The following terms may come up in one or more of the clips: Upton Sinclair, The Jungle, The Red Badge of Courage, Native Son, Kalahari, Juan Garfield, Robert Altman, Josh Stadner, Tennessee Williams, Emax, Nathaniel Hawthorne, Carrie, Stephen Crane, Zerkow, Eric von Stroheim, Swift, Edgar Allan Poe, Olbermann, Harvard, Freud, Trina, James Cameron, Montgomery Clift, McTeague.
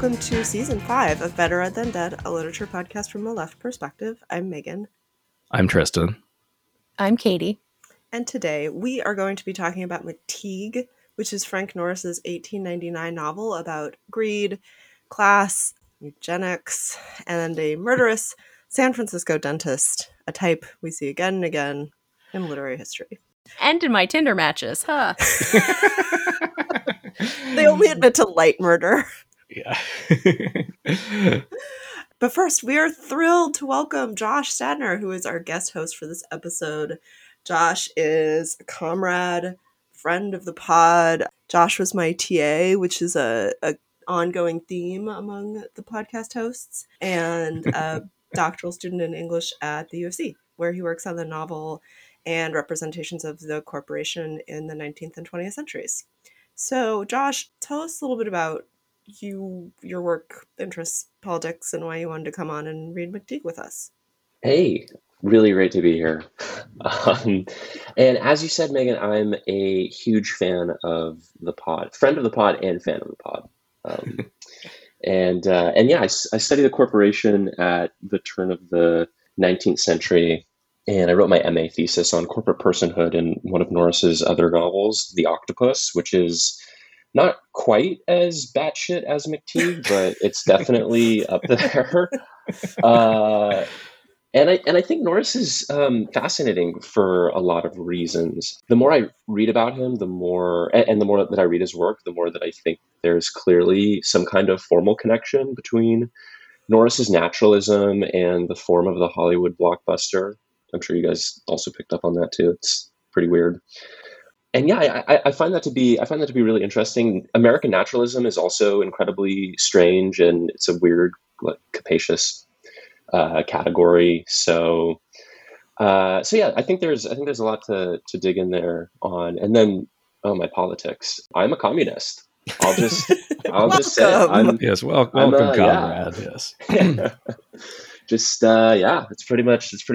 welcome to Season 5 of Better Red Than Dead, a literature podcast from a left perspective. I'm Megan. I'm Tristan. I'm Katie. And today we are going to be talking about McTeague, which is Frank Norris's 1899 novel about greed, class, eugenics, and a murderous San Francisco dentist, a type we see again and again in literary history. And in my Tinder matches, huh? They only admit to light murder. Yeah. But first, we are thrilled to welcome Josh Stadner, who is our guest host for this episode. Josh is a comrade, friend of the pod. Josh was my TA, which is a ongoing theme among the podcast hosts, and a doctoral student in English at the U of C, where he works on the novel and representations of the corporation in the 19th and 20th centuries. So, Josh, tell us a little bit about you, your work, interests, politics, and why you wanted to come on and read McTeague with us. Hey, really great to be here. And as you said, Megan, I'm a huge fan of the pod, friend of the pod and fan of the pod. I studied the corporation at the turn of the 19th century. And I wrote my MA thesis on corporate personhood in one of Norris's other novels, The Octopus, which is not quite as batshit as McTeague, but it's definitely up there. And I think Norris is fascinating for a lot of reasons. The more I read about him, the more that I read his work, the more that I think there's clearly some kind of formal connection between Norris's naturalism and the form of the Hollywood blockbuster. I'm sure you guys also picked up on that too. It's pretty weird. And yeah, I find that to be really interesting. American naturalism is also incredibly strange, and it's a weird, like, capacious category. So yeah, I think there's a lot to dig in there on. And then, my politics. I'm a communist. I'll just say it. Welcome, comrade. Yeah. Yes. That's pretty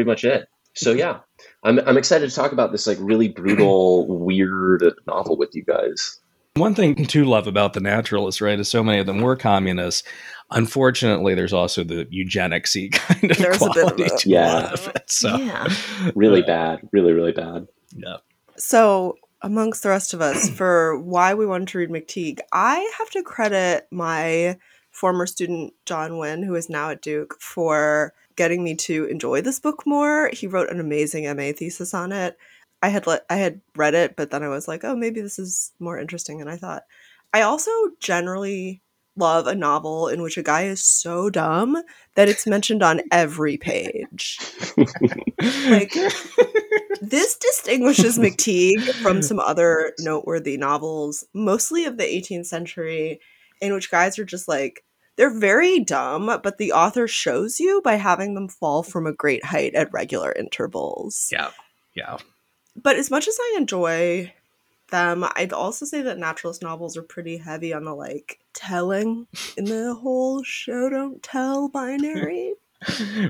much it. So yeah, I'm excited to talk about this, like, really brutal, weird novel with you guys. One thing to love about the naturalists, right, is so many of them were communists. Unfortunately, there's also the eugenics-y kind of quality to a lot of it. So. Yeah. Really bad. Really, really bad. Yeah. So amongst the rest of us, for why we wanted to read McTeague, I have to credit my former student John Wynn, who is now at Duke, for getting me to enjoy this book more. He wrote an amazing MA thesis on it. I had read it, but then I was like, oh, maybe this is more interesting than I thought. I also generally love a novel in which a guy is so dumb that it's mentioned on every page. Like, this distinguishes McTeague from some other noteworthy novels, mostly of the 18th century, in which guys are just like, they're very dumb, but the author shows you by having them fall from a great height at regular intervals. Yeah, yeah. But as much as I enjoy them, I'd also say that naturalist novels are pretty heavy on the, like, telling in the whole show don't tell binary.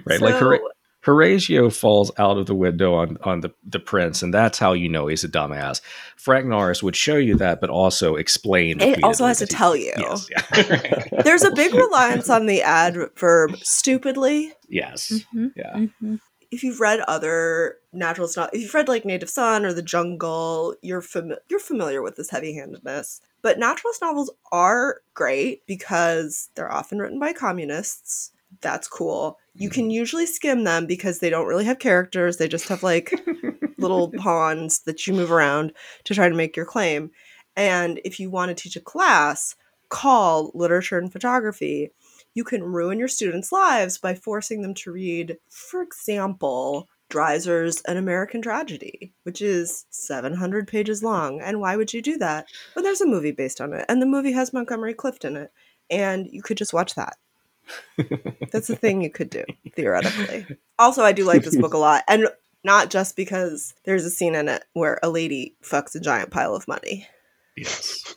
Right, so, like Horatio falls out of the window on the prince, and that's how you know he's a dumbass. Frank Norris would show you that, but also explain. It also has to tell you. Yes, yeah. There's a big reliance on the adverb stupidly. Yes. Mm-hmm. Yeah. Mm-hmm. If you've read other naturalist novels, if you've read, like, Native Son or The Jungle, you're familiar with this heavy-handedness. But naturalist novels are great because they're often written by communists. That's cool. You can usually skim them because they don't really have characters. They just have, like, little pawns that you move around to try to make your claim. And if you want to teach a class called literature and photography, you can ruin your students' lives by forcing them to read, for example, Dreiser's An American Tragedy, which is 700 pages long. And why would you do that? Well, there's a movie based on it, and the movie has Montgomery Clift in it, and you could just watch that. That's a thing you could do, theoretically. Also, I do like this book a lot, and not just because there's a scene in it where a lady fucks a giant pile of money. Yes.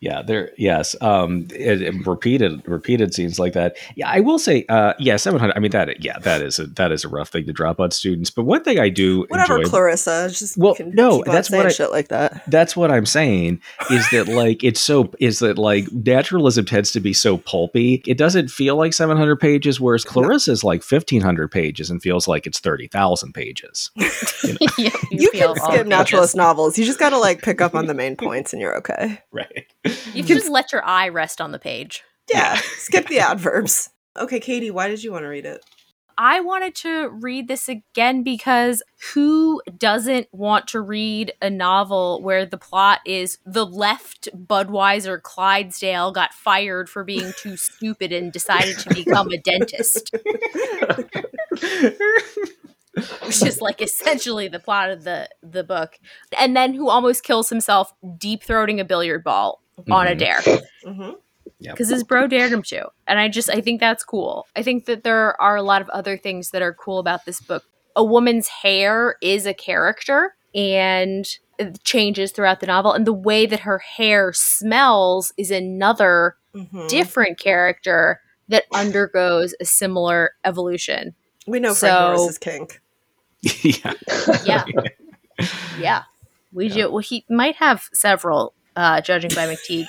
Yeah, there. Yes, repeated scenes like that. Yeah, I will say, yeah, 700. I mean, that. Yeah, that is a rough thing to drop on students. But one thing I do, whatever, enjoy, Clarissa. Just well, can no, keep on that's what I, shit like that. That's what I'm saying. Is that like it's so? Is that like naturalism tends to be so pulpy? It doesn't feel like 700 pages, whereas Clarissa's like 1,500 pages and feels like it's 30,000 pages. You know? Yeah, you can skip naturalist novels. You just got to like pick up on the main points, and you're okay. Right. You can just let your eye rest on the page. Yeah, skip the adverbs. Okay, Katie, why did you want to read it? I wanted to read this again because who doesn't want to read a novel where the plot is the left Budweiser Clydesdale got fired for being too stupid and decided to become a dentist? Which is like essentially the plot of the book. And then who almost kills himself deep-throating a billiard ball. Mm-hmm. On a dare. Mm-hmm. Because his bro dared him to. And I think that's cool. I think that there are a lot of other things that are cool about this book. A woman's hair is a character and it changes throughout the novel. And the way that her hair smells is another different character that undergoes a similar evolution. We know Frank Norris is kink. Yeah. Yeah. Yeah. We do. Well, he might have several. Judging by McTeague.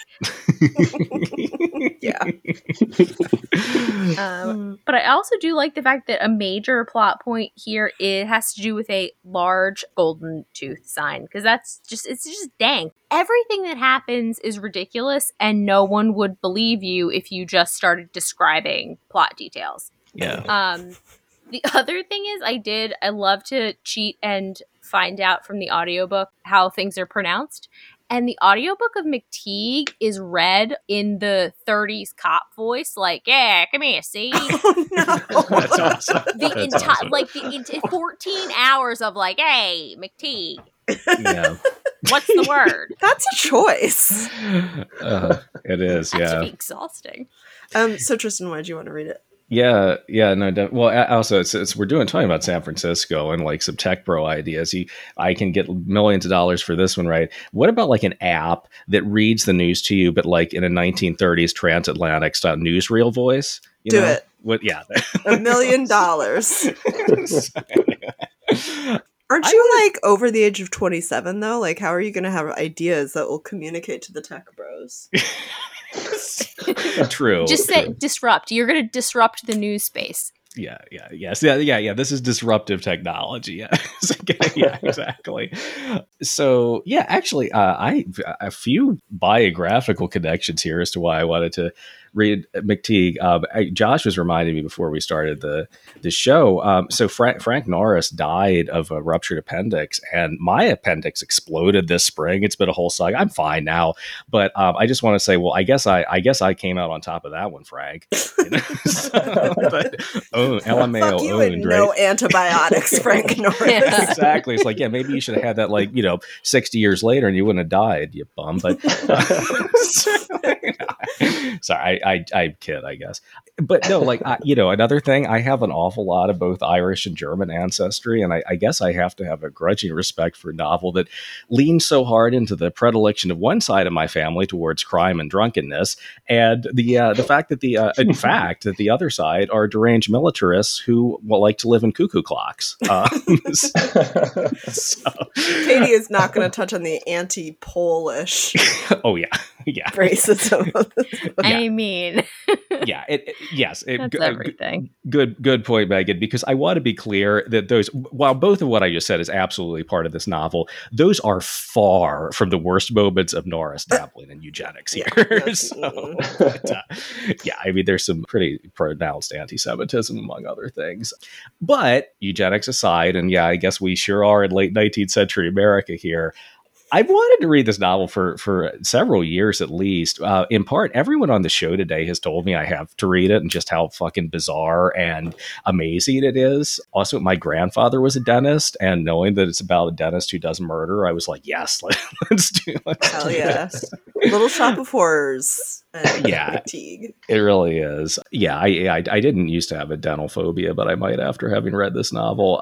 Yeah. But I also do like the fact that a major plot point here, it has to do with a large golden tooth sign, because it's just dank. Everything that happens is ridiculous and no one would believe you if you just started describing plot details. Yeah. The other thing is I love to cheat and find out from the audiobook how things are pronounced. And the audiobook of McTeague is read in the 30s cop voice, like, yeah, come here, see? Oh, no. That's awesome. The 14 hours of like, hey, McTeague. Yeah. What's the word? That's a choice. It is, yeah. That should be exhausting. So Tristan, why did you want to read it? Yeah, no. Also, it's we're talking about San Francisco and like some tech bro ideas. I can get millions of dollars for this one, right? What about like an app that reads the news to you, but like in a 1930s transatlantic style newsreel voice? You Do know? It. What? Yeah, $1 million. Aren't you like over the age of 27 though? Like, how are you going to have ideas that will communicate to the tech bros? True. Just say disrupt. You're going to disrupt the news space. Yeah, yeah, yes, yeah. This is disruptive technology. Yeah, yeah, exactly. So, yeah, actually, a few biographical connections here as to why I wanted to read McTeague. Josh was reminding me before we started the show. So Frank Norris died of a ruptured appendix, and my appendix exploded this spring. It's been a whole saga. I'm fine now, but I just want to say, well, I guess I came out on top of that one, Frank. So, but LMAO fuck you and no antibiotics, Frank Norris. Yeah. Exactly. It's like, yeah, maybe you should have had that, like, 60 years later, and you wouldn't have died, you bum. But sorry, I kid, I guess. But no, like, another thing, I have an awful lot of both Irish and German ancestry, and I guess I have to have a grudging respect for a novel that leans so hard into the predilection of one side of my family towards crime and drunkenness, and the fact that in fact that the other side are deranged militarists who will like to live in cuckoo clocks. Katie is not going to touch on the anti-Polish. Oh yeah, racism. I mean, yeah, that's everything. Good point, Megan. Because I want to be clear that while both of what I just said is absolutely part of this novel, those are far from the worst moments of Norris dabbling in eugenics here. Yeah, so, yeah, I mean, there's some pretty pronounced anti-Semitism among other things. But eugenics aside, and yeah, I guess we sure are in late 19th century America here. I've wanted to read this novel for several years at least. In part, everyone on the show today has told me I have to read it and just how fucking bizarre and amazing it is. Also, my grandfather was a dentist, and knowing that it's about a dentist who does murder, I was like, yes, let's do it. Hell yeah. Little Shop of Horrors. Yeah, McTeague. It really is. Yeah, I didn't used to have a dental phobia, but I might after having read this novel.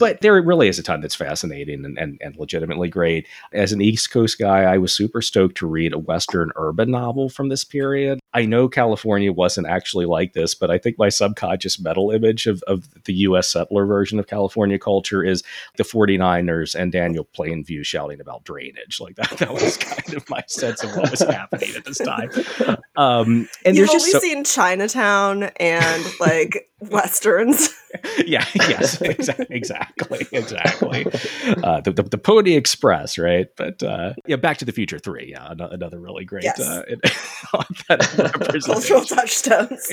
But there really is a ton that's fascinating and legitimately great. As an East Coast guy, I was super stoked to read a Western urban novel from this period. I know California wasn't actually like this, but I think my subconscious metal image of the U.S. settler version of California culture is the 49ers and Daniel Plainview shouting about drainage. Like that was kind of my sense of what was happening at this time. And you've only seen Chinatown and like Westerns. Yeah. Yes. Exactly. The Pony Express, right? But yeah, Back to the Future 3. Yeah, another really great cultural touchstones.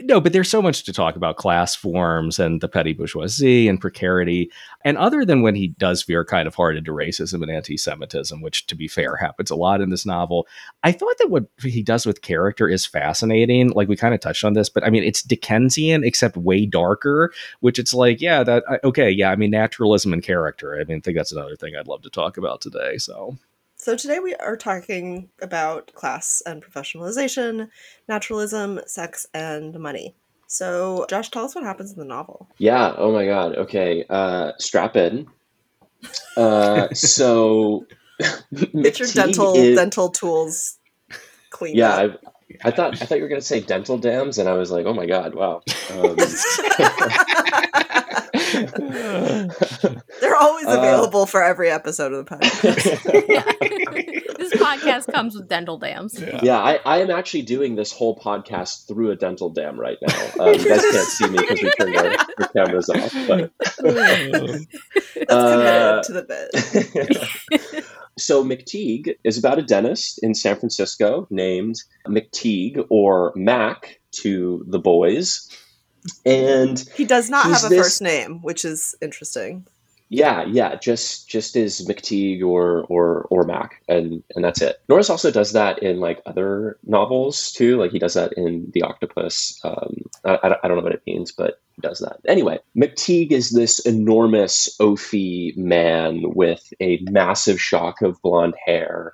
No, but there's so much to talk about class forms and the petty bourgeoisie and precarity. And other than when he does veer kind of hard into racism and anti-Semitism, which, to be fair, happens a lot in this novel, I thought that what he does with character is fascinating. Like, we kind of touched on this, but I mean, it's Dickensian, except way darker, which it's like, yeah, that, okay, yeah, I mean, naturalism and character. I mean, I think that's another thing I'd love to talk about today, so... So today we are talking about class and professionalization, naturalism, sex, and money. So Josh, tell us what happens in the novel. Yeah. Oh my God. Okay. Strap in. So get your dental tools cleaned up. Yeah. I thought you were going to say dental dams, and I was like, oh my God, wow. They're always available for every episode of the podcast. This podcast comes with dental dams. Yeah, I am actually doing this whole podcast through a dental dam right now. You guys can't see me because we turned our cameras off. But. Let's compare it to the bit. So McTeague is about a dentist in San Francisco named McTeague, or Mac to the boys. And he does not have a first name, which is interesting. Yeah, just is McTeague or Mac, and that's it. Norris also does that in like other novels too. Like he does that in The Octopus. I don't know what it means, but he does that anyway. McTeague is this enormous oafy man with a massive shock of blonde hair,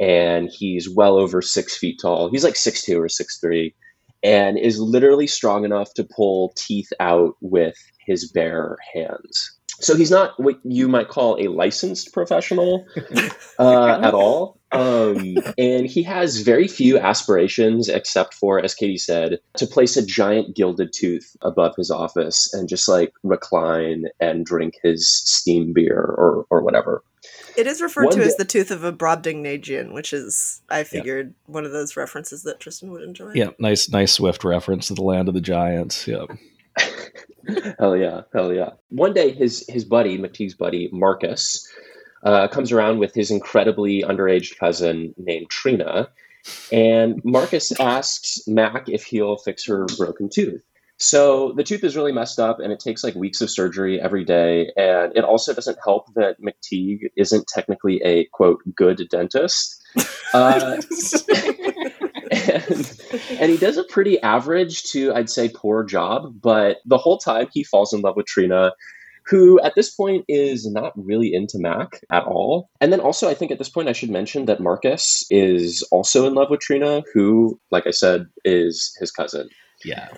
and he's well over 6 feet tall. He's like 6'2" or 6'3", and is literally strong enough to pull teeth out with his bare hands. So he's not what you might call a licensed professional at all. And he has very few aspirations except for, as Katie said, to place a giant gilded tooth above his office and just like recline and drink his steam beer or whatever. It is referred to as the tooth of a Brobdingnagian, which is, I figured, one of those references that Tristan would enjoy. Yeah, nice swift reference to the land of the giants. Yeah. Hell yeah. One day, his buddy, McTeague's buddy, Marcus, comes around with his incredibly underage cousin named Trina. And Marcus asks Mac if he'll fix her broken tooth. So the tooth is really messed up, and it takes like weeks of surgery every day. And it also doesn't help that McTeague isn't technically a, quote, good dentist. And he does a pretty average to, I'd say, poor job. But the whole time he falls in love with Trina, who at this point is not really into Mac at all. And then also, I think at this point, I should mention that Marcus is also in love with Trina, who, like I said, is his cousin. Yeah.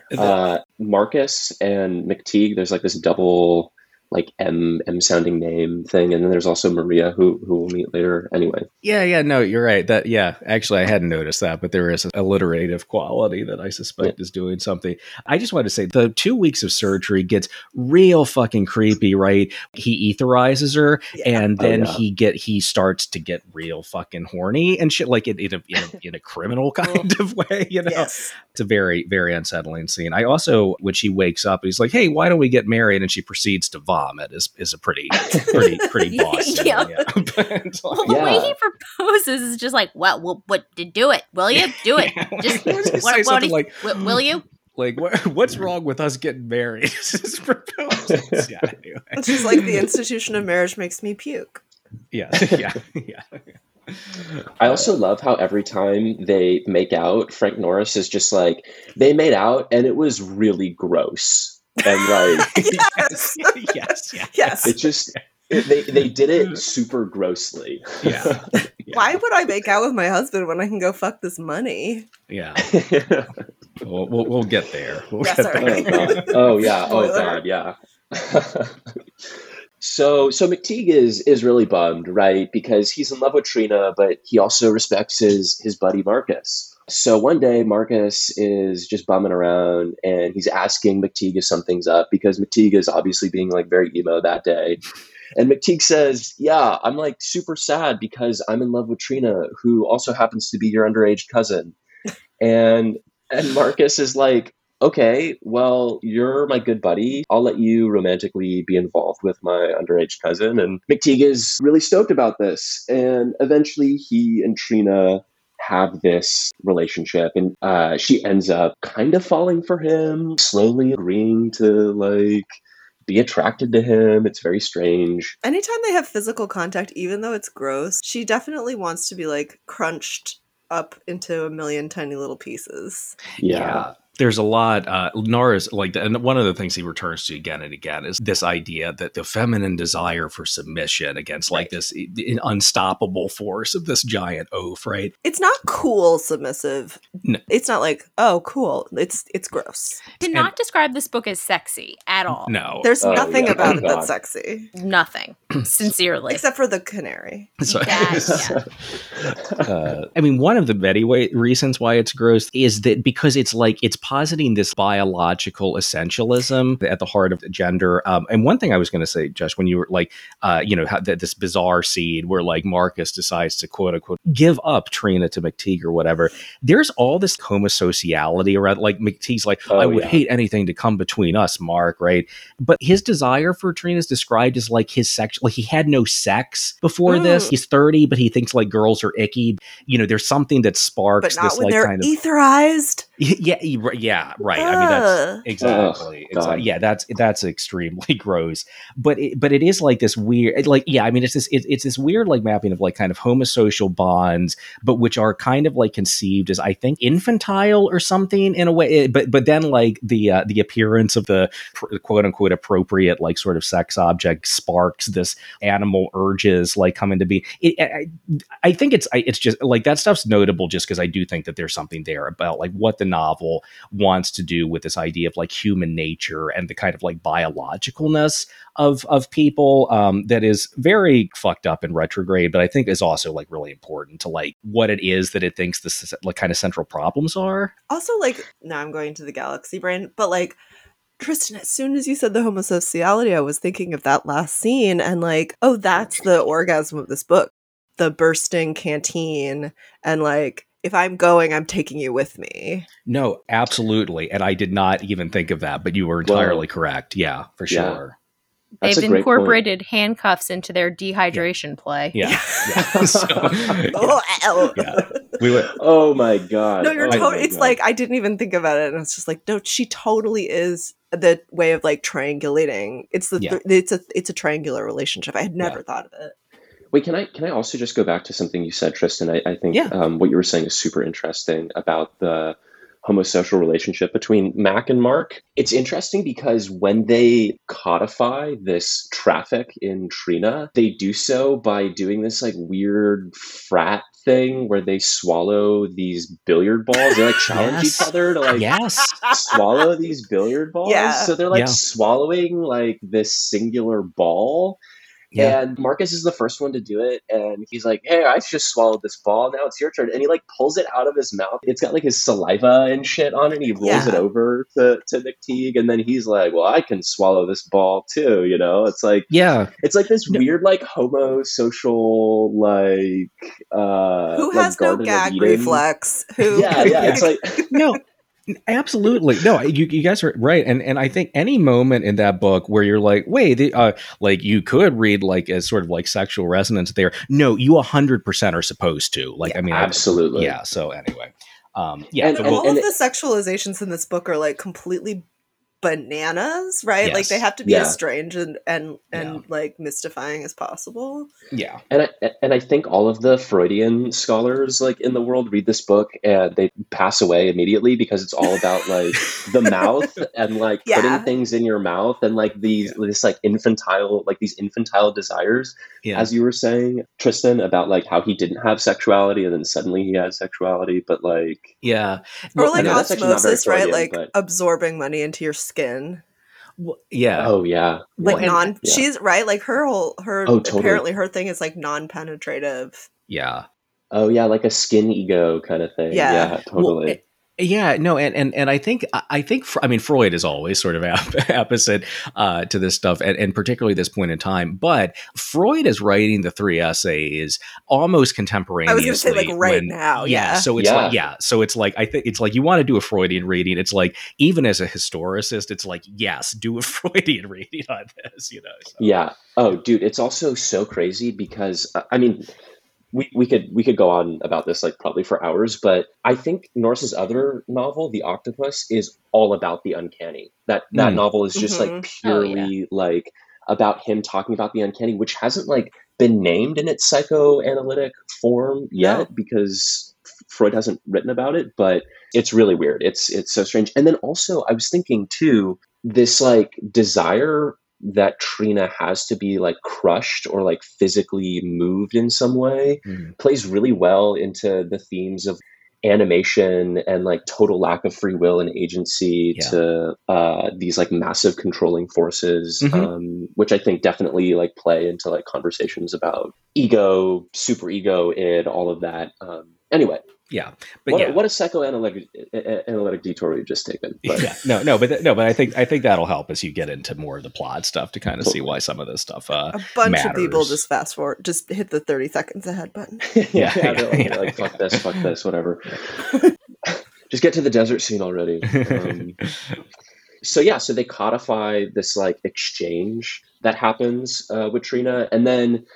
Marcus and McTeague, there's like this double like M sounding name thing. And then there's also Maria who we'll meet later anyway. Yeah. No, you're right. That, yeah, actually I hadn't noticed that, but there is an alliterative quality that I suspect is doing something. I just wanted to say the 2 weeks of surgery gets real fucking creepy, right? He etherizes her and then he starts to get real fucking horny and shit, like in a criminal kind of way, you know? Yes. It's a very, very unsettling scene. I also, when she wakes up, he's like, hey, why don't we get married? And she proceeds to vomit. Is a pretty boss. Yeah. But, well, the way he proposes is just like, well, what do it? Will you do it? Just what like, will you? Like, what's wrong with us getting married? His proposal. Yeah, anyway. It's just like the institution of marriage makes me puke. Yeah. I also love how every time they make out, Frank Norris is just like, they made out and it was really gross. And like, yes. It just they did it super grossly. Yeah. Why would I make out with my husband when I can go fuck this money? Yeah. We'll get there. We'll get there. Oh yeah. Oh God. Yeah. So McTeague is really bummed, right? Because he's in love with Trina, but he also respects his buddy Marcus. So one day Marcus is just bumming around and he's asking McTeague if something's up because McTeague is obviously being like very emo that day. And McTeague says, yeah, I'm like super sad because I'm in love with Trina, who also happens to be your underage cousin. And Marcus is like, okay, well, you're my good buddy. I'll let you romantically be involved with my underage cousin. And McTeague is really stoked about this. And eventually he and Trina have this relationship. And she ends up kind of falling for him, slowly agreeing to like be attracted to him. It's very strange. Anytime they have physical contact, even though it's gross, she definitely wants to be like crunched up into a million tiny little pieces. Yeah. There's a lot, Norris, like, and one of the things he returns to again and again is this idea that the feminine desire for submission against like this unstoppable force of this giant oaf, right? It's not cool submissive. No. It's not like, oh, cool. It's gross. Did not describe this book as sexy at all. No. There's nothing about it that's sexy. Nothing. Sincerely. Except for the canary. So, yes. I mean, one of the many reasons why it's gross is that because it's like, it's positing this biological essentialism at the heart of gender. And one thing I was going to say, Josh, when you were like, this bizarre scene where like Marcus decides to quote unquote give up Trina to McTeague or whatever, there's all this homosociality around like McTeague's like, I would hate anything to come between us, Mark, right? But his desire for Trina is described as like his sexual, like he had no sex before this. He's 30, but he thinks like girls are icky. You know, there's something that sparks this like kind of etherized. Yeah, right. I mean, that's exactly. Yeah, that's extremely gross. But it is like this weird, like, yeah, I mean, it's this weird like mapping of like kind of homosocial bonds, but which are kind of like conceived as, I think, infantile or something in a way. But then like the appearance of the quote unquote appropriate like sort of sex object sparks this animal urges like come into being. I think it's just like that stuff's notable just because I do think that there's something there about like what the novel wants to do with this idea of like human nature and the kind of like biologicalness of people that is very fucked up and retrograde, but I think is also like really important to like what it is that it thinks the like kind of central problems are. Also, like, now I'm going to the galaxy brain, but like, Kristen, as soon as you said the homosociality, I was thinking of that last scene and like, oh, that's the orgasm of this book, the bursting canteen and like, if I'm going, I'm taking you with me. No, absolutely. And I did not even think of that, but you were entirely correct. Yeah, for sure. That's They've incorporated handcuffs into their dehydration play. Yeah. So, We went, oh my God. No, you're totally, it's God. Like, I didn't even think about it. And I was just like, no, she totally is the way of like triangulating. It's the, it's a triangular relationship. I had never thought of it. Wait, can I also just go back to something you said, Tristan? I think what you were saying is super interesting about the homosocial relationship between Mac and Mark. It's interesting because when they codify this traffic in Trina, they do so by doing this like weird frat thing where they swallow these billiard balls. They like challenge each other to like swallow these billiard balls. Yeah. So they're like swallowing like this singular ball. Yeah. And Marcus is the first one to do it. And he's like, hey, I just swallowed this ball. Now it's your turn. And he like pulls it out of his mouth. It's got like his saliva and shit on it. And he rolls it over to McTeague. And then he's like, well, I can swallow this ball too. You know, it's like, it's like this weird, like homosocial, like, who has like no gag reflex? Who? It's like, no. Absolutely. No, you guys are right. And I think any moment in that book where you're like, wait, like you could read like as sort of like sexual resonance there. No, you 100% are supposed to. Like, I mean, absolutely. Yeah. So anyway. And all of the sexualizations in this book are like completely bananas, right? Yes. Like they have to be as strange and like mystifying as possible. Yeah. And I think all of the Freudian scholars like in the world read this book and they pass away immediately because it's all about like the mouth and like putting things in your mouth and like these this like these infantile desires. Yeah. As you were saying, Tristan, about like how he didn't have sexuality and then suddenly he had sexuality, but like or like osmosis, right? Freudian, like absorbing money into your skin. Yeah. Oh yeah. Like she's right. Like her apparently her thing is like non-penetrative. Yeah. Oh yeah. Like a skin ego kind of thing. Yeah. Yeah, totally. Well, and I think Freud is always sort of opposite to this stuff, and particularly this point in time. But Freud is writing the three essays almost contemporaneously. I was going to say now, yeah. So it's like I think it's like you want to do a Freudian reading. It's like even as a historicist, it's like yes, do a Freudian reading on this, you know. So. Yeah. Oh, dude, it's also so crazy because I mean. We could go on about this like probably for hours, but I think Norris's other novel, The Octopus, is all about the uncanny. That novel is just like purely like about him talking about the uncanny, which hasn't like been named in its psychoanalytic form yet because Freud hasn't written about it, but it's really weird. It's so strange. And then also I was thinking too, this like desire that Trina has to be like crushed or like physically moved in some way plays really well into the themes of animation and like total lack of free will and agency to these like massive controlling forces, which I think definitely like play into like conversations about ego, superego, id, all of that. Anyway. Yeah, but what a psychoanalytic detour we've just taken. But. Yeah, but I think that'll help as you get into more of the plot stuff to kind of see why some of this stuff a bunch matters. Of people just fast forward, just hit the 30 seconds ahead button. Like fuck this, whatever. Just get to the desert scene already. So they codify this like exchange that happens with Trina, and then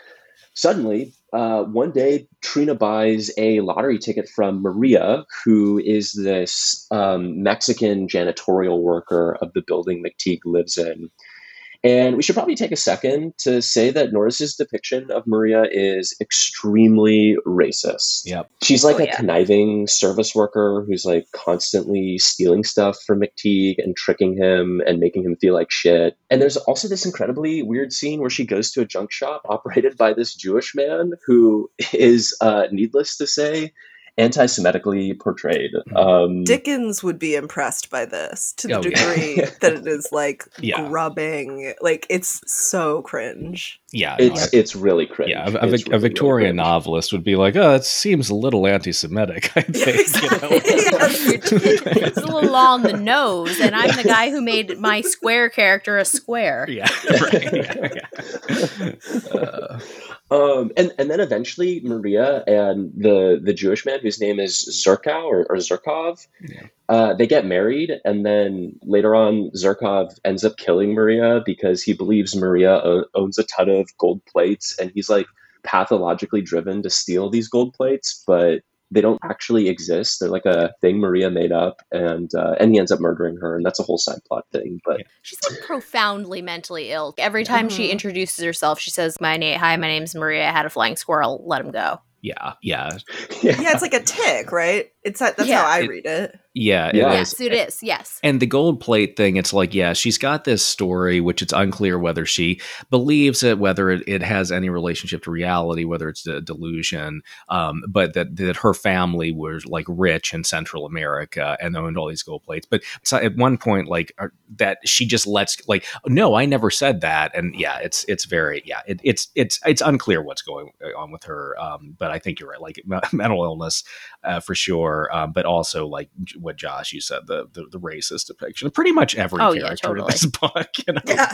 suddenly. One day, Trina buys a lottery ticket from Maria, who is this Mexican janitorial worker of the building McTeague lives in. And we should probably take a second to say that Norris's depiction of Maria is extremely racist. Yep. She's like a conniving service worker who's like constantly stealing stuff from McTeague and tricking him and making him feel like shit. And there's also this incredibly weird scene where she goes to a junk shop operated by this Jewish man who is, needless to say, anti-Semitically portrayed. Dickens would be impressed by this to the degree that it is like grubbing. Like it's so cringe. Yeah, it's really cringe. Yeah, a Victorian really novelist would be like, "Oh, it seems a little anti-Semitic." I think it's a little on the nose, and I'm the guy who made my square character a square. Yeah, right. And then eventually Maria and the Jewish man whose name is Zerkow or Zerkov, they get married, and then later on Zerkov ends up killing Maria because he believes Maria owns a ton of gold plates, and he's like pathologically driven to steal these gold plates, but they don't actually exist. They're like a thing Maria made up, and he ends up murdering her, and that's a whole side plot thing. But she's like profoundly mentally ill. Every time she introduces herself, she says, "Hi, my name's Maria. I had a flying squirrel. Let him go." Yeah, it's like a tick, right? That's how I read it. It is. Yes. And the gold plate thing, it's like, she's got this story, which it's unclear whether she believes it, whether it has any relationship to reality, whether it's a delusion, but that her family was like rich in Central America and owned all these gold plates. But at one point, like that, she just lets like, no, I never said that. And it's very unclear what's going on with her. But I think you're right, like mental illness for sure. But also like. What Josh, you said the racist depiction. Pretty much every character in this book,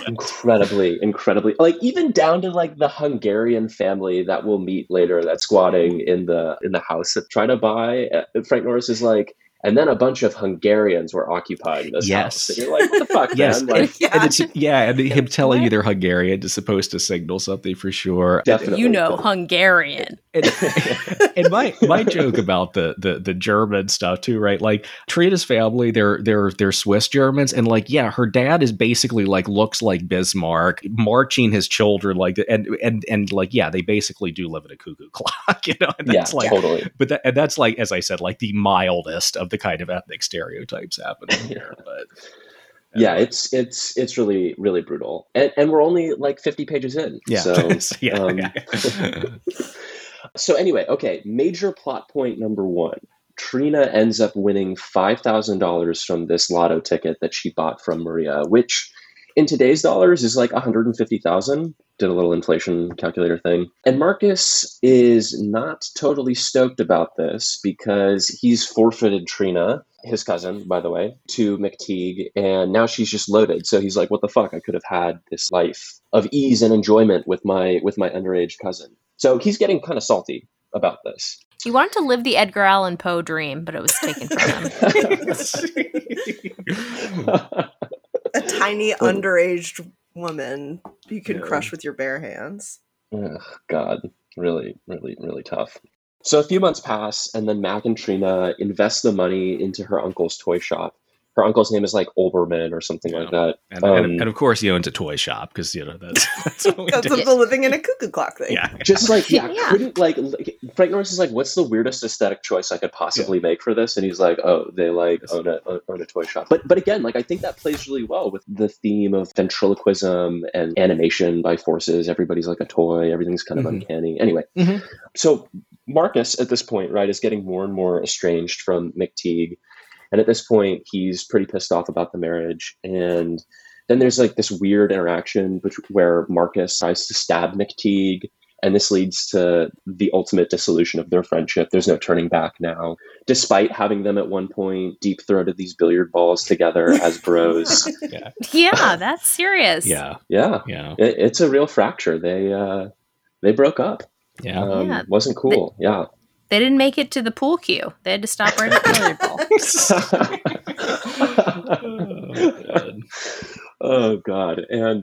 incredibly, like even down to like the Hungarian family that we'll meet later that's squatting in the house that trying to buy. Frank Norris is like, and then a bunch of Hungarians were occupying this house. And you're like, what the fuck, man? Like, and him telling you they're Hungarian is supposed to signal something for sure. Definitely. Hungarian. And my joke about the German stuff too, right? Like Trina's family, they're Swiss Germans, and like her dad is basically like looks like Bismarck, marching his children like, and like they basically do live in a cuckoo clock, And that's totally. But that's like, as I said, like the mildest of the kind of ethnic stereotypes happening here, but. It's really, really brutal, and we're only like 50 pages in. So anyway, major plot point number one. Trina ends up winning $5,000 from this lotto ticket that she bought from Maria, which in today's dollars is like 150,000. Did a little inflation calculator thing. And Marcus is not totally stoked about this because he's forfeited Trina, his cousin, by the way, to McTeague. And now she's just loaded. So he's like, what the fuck? I could have had this life of ease and enjoyment with my underage cousin. So he's getting kind of salty about this. He wanted to live the Edgar Allan Poe dream, but it was taken from him. A tiny underage woman you could crush with your bare hands. Ugh, God, really, really, really tough. So a few months pass, and then Mac and Trina invest the money into her uncle's toy shop. Her uncle's name is like Olbermann or something like that. And of course he owns a toy shop because, you know, that's what we that's did. The living in a cuckoo clock thing. Yeah. Just like, couldn't like Frank Norris is like, what's the weirdest aesthetic choice I could possibly make for this? And he's like, oh, they like own a toy shop. But again, like I think that plays really well with the theme of ventriloquism and animation by forces. Everybody's like a toy. Everything's kind of uncanny. Anyway, so Marcus at this point, right, is getting more and more estranged from McTeague. And at this point, he's pretty pissed off about the marriage. And then there's like this weird interaction where Marcus tries to stab McTeague. And this leads to the ultimate dissolution of their friendship. There's no turning back now, despite having them at one point deep-throated these billiard balls together as bros. Yeah, that's serious. Yeah. It's a real fracture. They broke up. Yeah. Wasn't cool. They didn't make it to the pool cue. They had to stop right at the billiard ball. Oh God. And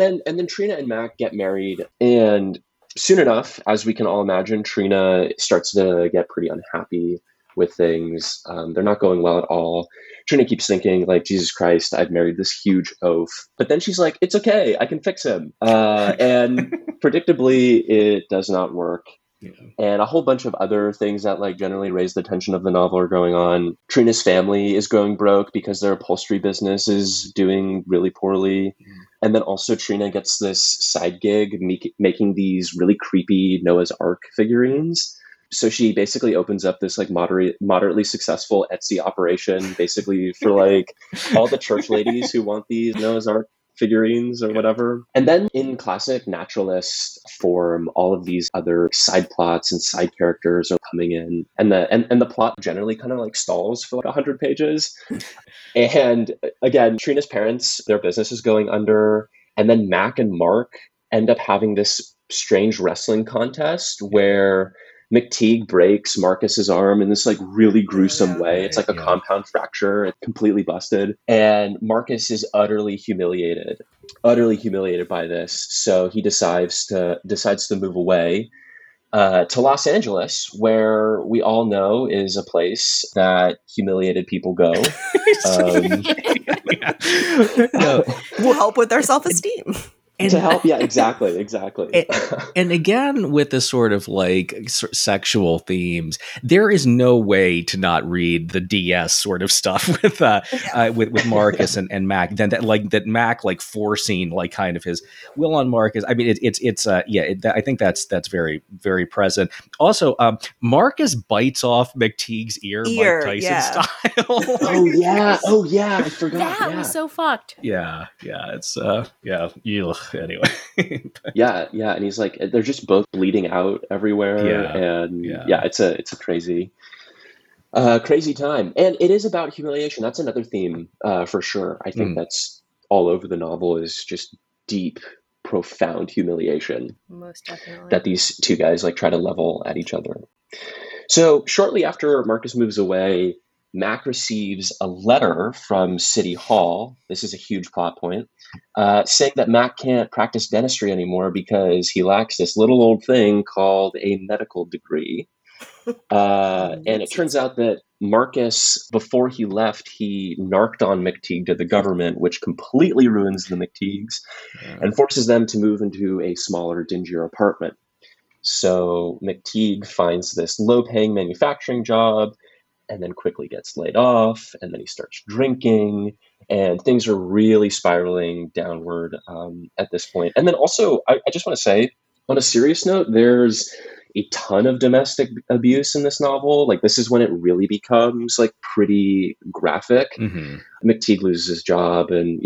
then Trina and Mac get married, and soon enough, as we can all imagine, Trina starts to get pretty unhappy with things. They're not going well at all. Trina keeps thinking, like, Jesus Christ, I've married this huge oaf. But then she's like, it's okay, I can fix him. And predictably, it does not work. Yeah. And a whole bunch of other things that like generally raise the tension of the novel are going on. Trina's family is going broke because their upholstery business is doing really poorly. Yeah. And then also Trina gets this side gig making these really creepy Noah's Ark figurines. So she basically opens up this like moderately successful Etsy operation basically for like all the church ladies who want these Noah's Ark figurines or whatever. And then in classic naturalist form, all of these other side plots and side characters are coming in. And the plot generally kind of like stalls for like 100 pages. And again, Trina's parents, their business is going under. And then Mac and Mark end up having this strange wrestling contest where McTeague breaks Marcus's arm in this like really gruesome way. It's like a compound fracture. It's completely busted. And Marcus is utterly humiliated by this. So he decides to move away to Los Angeles, where we all know is a place that humiliated people go. Will help with their self-esteem. And to help, exactly. And again, with this sort of like sexual themes, there is no way to not read the DS sort of stuff with Marcus and Mac. Then that Mac like forcing like kind of his will on Marcus. I mean, I think that's very very present. Also, Marcus bites off McTeague's ear Mike Tyson style. Oh yeah, I forgot. That was so fucked. Yeah, it's ugh. Anyway. Yeah. And he's like, they're just both bleeding out everywhere. And it's a crazy time. And it is about humiliation. That's another theme for sure. I think that's all over the novel is just deep, profound humiliation. Most definitely. That these two guys like try to level at each other. So shortly after Marcus moves away, Mac receives a letter from City Hall. This is a huge plot point, saying that Mac can't practice dentistry anymore because he lacks this little old thing called a medical degree. And it turns out that Marcus, before he left, he narked on McTeague to the government, which completely ruins the McTeagues and forces them to move into a smaller, dingier apartment. So McTeague finds this low-paying manufacturing job, and then quickly gets laid off, and then he starts drinking, and things are really spiraling downward at this point. And then also, I just want to say, on a serious note, there's a ton of domestic abuse in this novel. Like, this is when it really becomes, like, pretty graphic. McTeague loses his job and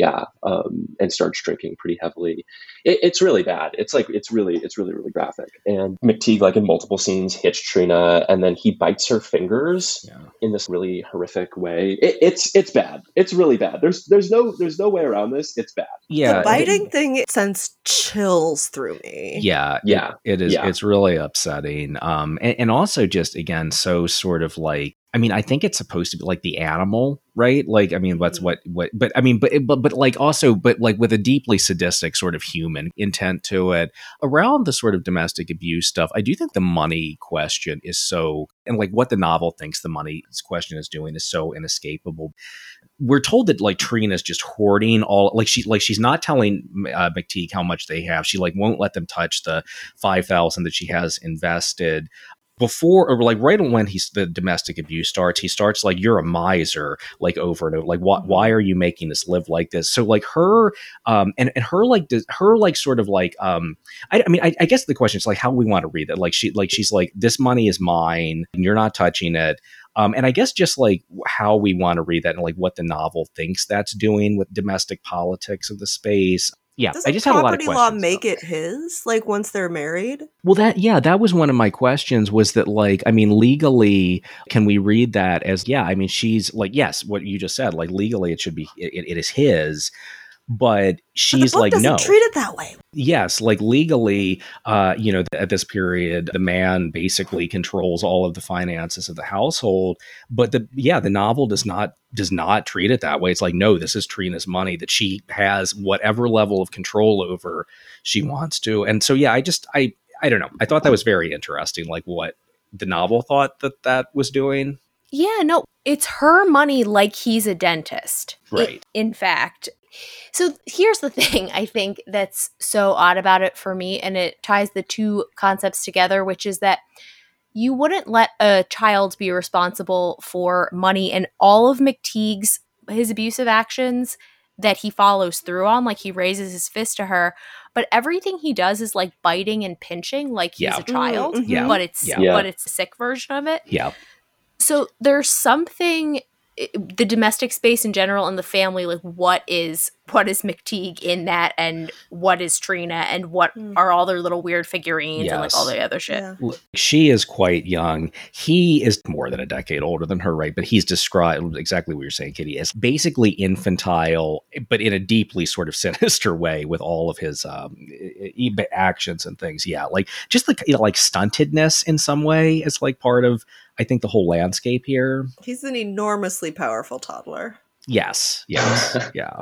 starts drinking pretty heavily. It's really bad. It's really graphic. And McTeague, like in multiple scenes, hits Trina, and then he bites her fingers in this really horrific way. It's bad. It's really bad. There's no way around this. It's bad. Yeah, the biting thing sends chills through me. Yeah. It is. Yeah. It's really upsetting. And also just again, so sort of like, I mean, I think it's supposed to be like the animal, right? Like, I mean, that's what, but I mean, but with a deeply sadistic sort of human intent to it around the sort of domestic abuse stuff. I do think the money question is so, and like what the novel thinks the money question is doing is so inescapable. We're told that like Trina's just hoarding all, she's not telling McTeague how much they have. She like won't let them touch the $5,000 that she has invested. Before or like right when the domestic abuse starts, he starts like, you're a miser, like over and over, like why are you making us live like this? So like her and her like her like sort of like I guess the question is like how we want to read it. Like she's like, this money is mine and you're not touching it. And I guess just like how we want to read that and like what the novel thinks that's doing with domestic politics of the space. Yeah, doesn't I just had a lot of questions. Does property law make it his, like, once they're married? Well, that was one of my questions was that, like, I mean, legally, can we read that as, yeah, I mean, she's like, yes, what you just said, like, legally it should be, it is his, but she's like, no. But the book doesn't treat it that way. Yes, like legally, you know, at this period, the man basically controls all of the finances of the household. But the novel does not treat it that way. It's like, no, this is Trina's money that she has whatever level of control over she wants to. And so, yeah, I don't know. I thought that was very interesting, like what the novel thought that was doing. Yeah, no, it's her money like he's a dentist. Right. In fact. So here's the thing I think that's so odd about it for me, and it ties the two concepts together, which is that you wouldn't let a child be responsible for money and all of McTeague's, his abusive actions that he follows through on, like he raises his fist to her, but everything he does is like biting and pinching like he's a child, mm-hmm. But it's a sick version of it. Yeah. So there's something... the domestic space in general and the family, like what is McTeague in that, and what is Trina, and what are all their little weird figurines and like all the other shit. Yeah. She is quite young. He is more than a decade older than her, right? But he's described exactly what you're saying, Kitty, as basically infantile, but in a deeply sort of sinister way with all of his actions and things. Yeah, like just like, you know, like stuntedness in some way is like part of, I think, the whole landscape here. He's an enormously powerful toddler. Yes. Yeah.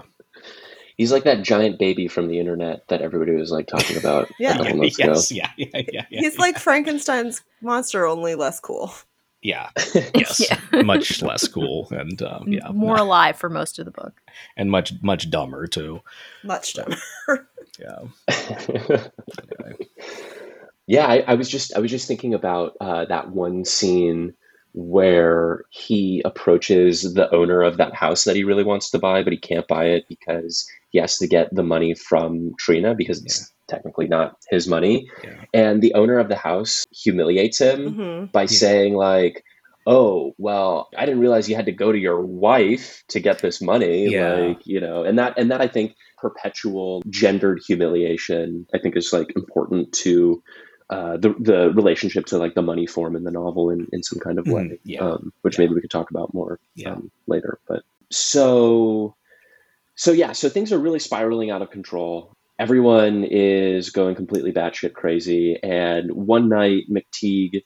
He's like that giant baby from the internet that everybody was like talking about a couple months ago. Yeah. He's like Frankenstein's monster, only less cool. Yeah. Yes. Much less cool. And more alive for most of the book. And much, much dumber too. Much dumber. Yeah. Okay. Yeah, I was just thinking about that one scene where he approaches the owner of that house that he really wants to buy, but he can't buy it because he has to get the money from Trina because it's technically not his money. Yeah. And the owner of the house humiliates him by saying like, oh, well, I didn't realize you had to go to your wife to get this money. Yeah. Like, you know, and that I think perpetual gendered humiliation, I think, is like important to the relationship to like the money form in the novel in some kind of way, which maybe we could talk about more later. But so things are really spiraling out of control. Everyone is going completely batshit crazy. And one night McTeague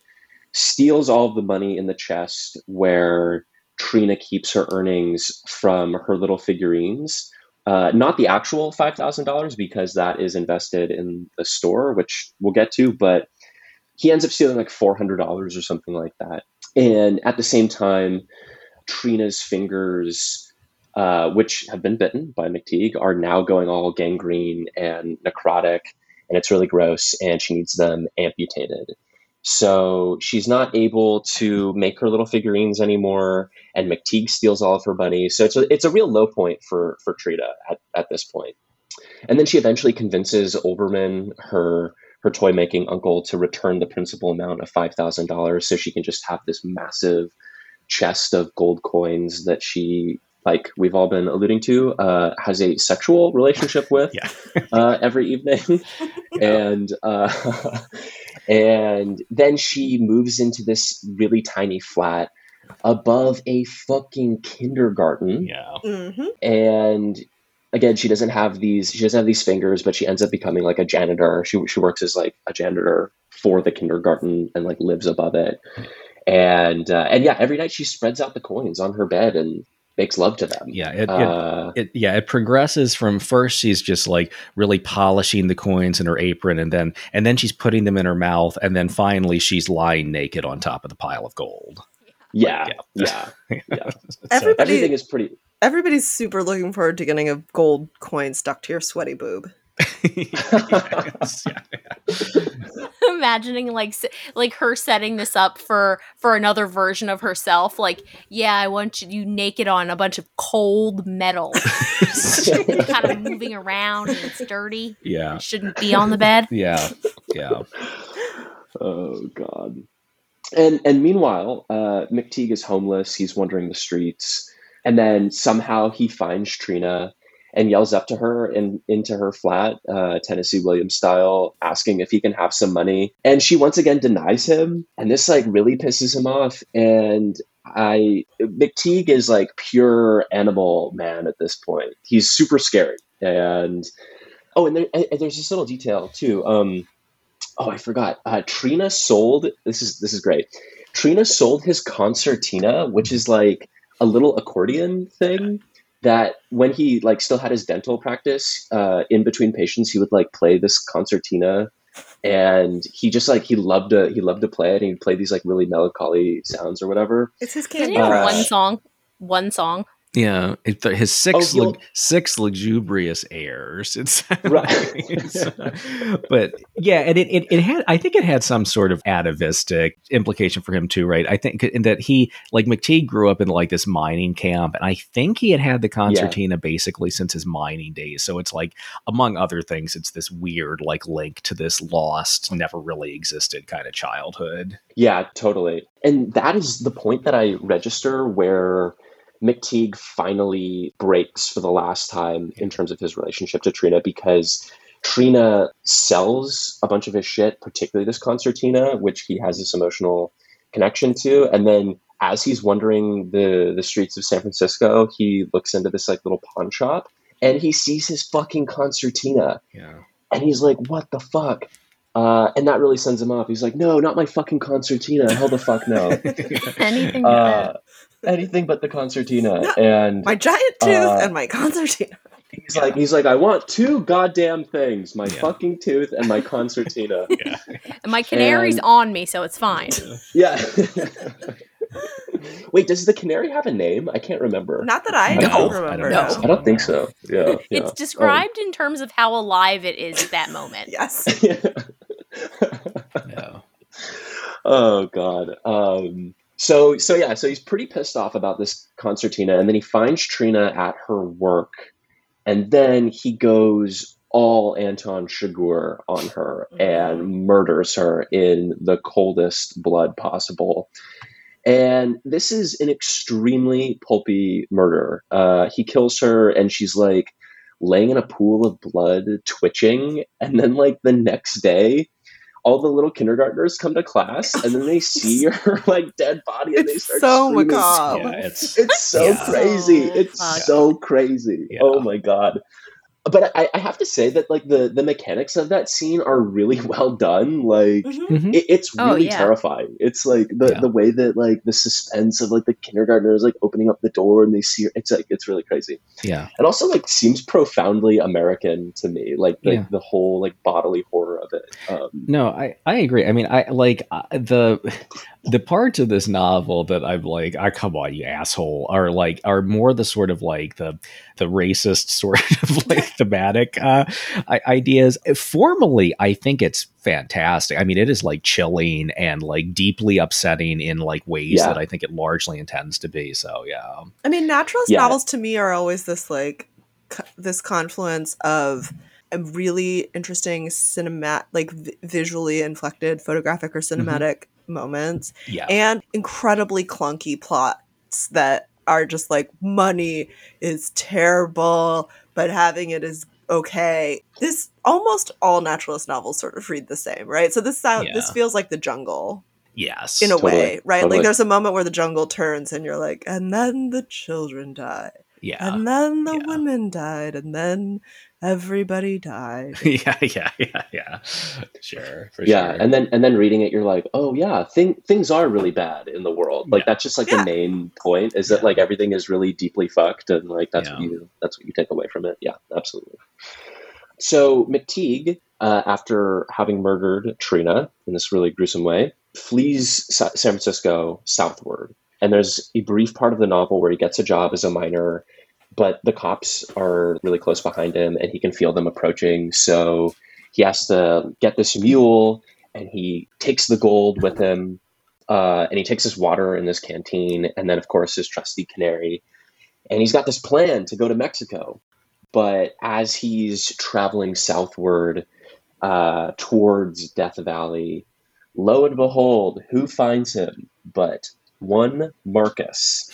steals all of the money in the chest where Trina keeps her earnings from her little figurines. Not the actual $5,000 because that is invested in the store, which we'll get to, but he ends up stealing like $400 or something like that. And at the same time, Trina's fingers, which have been bitten by McTeague, are now going all gangrene and necrotic, and it's really gross, and she needs them amputated. So she's not able to make her little figurines anymore, and McTeague steals all of her money. So it's a real low point for Trina at this point. And then she eventually convinces Olbermann, her toy-making uncle, to return the principal amount of $5,000 so she can just have this massive chest of gold coins that she like we've all been alluding to, has a sexual relationship with every evening. And then she moves into this really tiny flat above a fucking kindergarten. Yeah. Mm-hmm. And again, she doesn't have these fingers, but she ends up becoming like a janitor. She works as like a janitor for the kindergarten and like lives above it. And yeah, every night she spreads out the coins on her bed and makes love to them. Yeah. It progresses from first she's just like really polishing the coins in her apron, and then she's putting them in her mouth, and then finally she's lying naked on top of the pile of gold. Yeah. Like, yeah. Everything is pretty. Everybody's super looking forward to getting a gold coin stuck to your sweaty boob. Yeah. Imagining like her setting this up for another version of herself. Like, yeah, I want you naked on a bunch of cold metal, kind of moving around, and it's dirty. Yeah, it shouldn't be on the bed. Yeah. Oh God. And meanwhile, McTeague is homeless. He's wandering the streets, and then somehow he finds Trina and yells up to her and into her flat, Tennessee Williams style, asking if he can have some money. And she once again denies him. And this like really pisses him off. And McTeague is like pure animal man at this point. He's super scary. And there's this little detail too. I forgot. Trina sold, this is great. Trina sold his concertina, which is like a little accordion thing. That when he like still had his dental practice, in between patients, he would like play this concertina, and he just like he loved to play it, and he'd play these like really melancholy sounds or whatever. It's his kid. One song. Yeah, his six lugubrious heirs. It's right. But yeah, and it had, I think it had some sort of atavistic implication for him too, right? I think in that he, like McTeague grew up in like this mining camp, and I think he had the concertina basically since his mining days. So it's like, among other things, it's this weird like link to this lost, never really existed kind of childhood. Yeah, totally. And that is the point that I register where McTeague finally breaks for the last time in terms of his relationship to Trina, because Trina sells a bunch of his shit, particularly this concertina, which he has this emotional connection to. And then as he's wandering the streets of San Francisco, he looks into this like little pawn shop and he sees his fucking concertina. Yeah. And he's like, what the fuck? And that really sends him off. He's like, no, not my fucking concertina. Hell the fuck no. Anything but the concertina. No, and my giant tooth and my concertina. He's like, I want two goddamn things, my fucking tooth and my concertina. Yeah. And my canary's on me, so it's fine. Yeah. Wait, does the canary have a name? I can't remember. Not that I remember. No. I don't think so. Yeah. It's described in terms of how alive it is at that moment. Yes. No. Oh God. So he's pretty pissed off about this concertina, and then he finds Trina at her work, and then he goes all Anton Chigurh on her and murders her in the coldest blood possible. And this is an extremely pulpy murder. He kills her, and she's like laying in a pool of blood, twitching, and then like the next day, all the little kindergartners come to class, and then they see her like dead body, and they start screaming. Macabre. Yeah, it's so crazy. It's so crazy. Yeah. Oh my God. But I have to say that like the mechanics of that scene are really well done. Like it's really terrifying. It's like the way that like the suspense of like the kindergartners like opening up the door and they see her, it's like, it's really crazy. Yeah. And also like seems profoundly American to me. Like the whole like bodily horror of it. No, I agree. I mean, I like the parts of this novel that I'm like, oh, come on, you asshole, are more the sort of like the racist sort of like thematic ideas. Formally, I think it's fantastic. I mean, it is like chilling and like deeply upsetting in like ways that I think it largely intends to be. So yeah, I mean, naturalist novels to me are always this like this confluence of a really interesting visually inflected photographic or cinematic moments and incredibly clunky plots that are just like, money is terrible, but having it is okay. This, almost all naturalist novels sort of read the same, right? So this feels like The Jungle. Yes. In a way, right? Totally. Like there's a moment where The Jungle turns and you're like, and then the children die. Yeah. And then the women died. And then everybody died. Yeah. Sure. For sure. And then reading it, you're like, oh yeah, things are really bad in the world. Like that's just like the main point is that like everything is really deeply fucked, and like that's what you take away from it. Yeah, absolutely. So McTeague, after having murdered Trina in this really gruesome way, flees San Francisco southward. And there's a brief part of the novel where he gets a job as a miner, but the cops are really close behind him and he can feel them approaching. So he has to get this mule, and he takes the gold with him, and he takes his water in this canteen, and then, of course, his trusty canary. And he's got this plan to go to Mexico. But as he's traveling southward towards Death Valley, lo and behold, who finds him but one Marcus?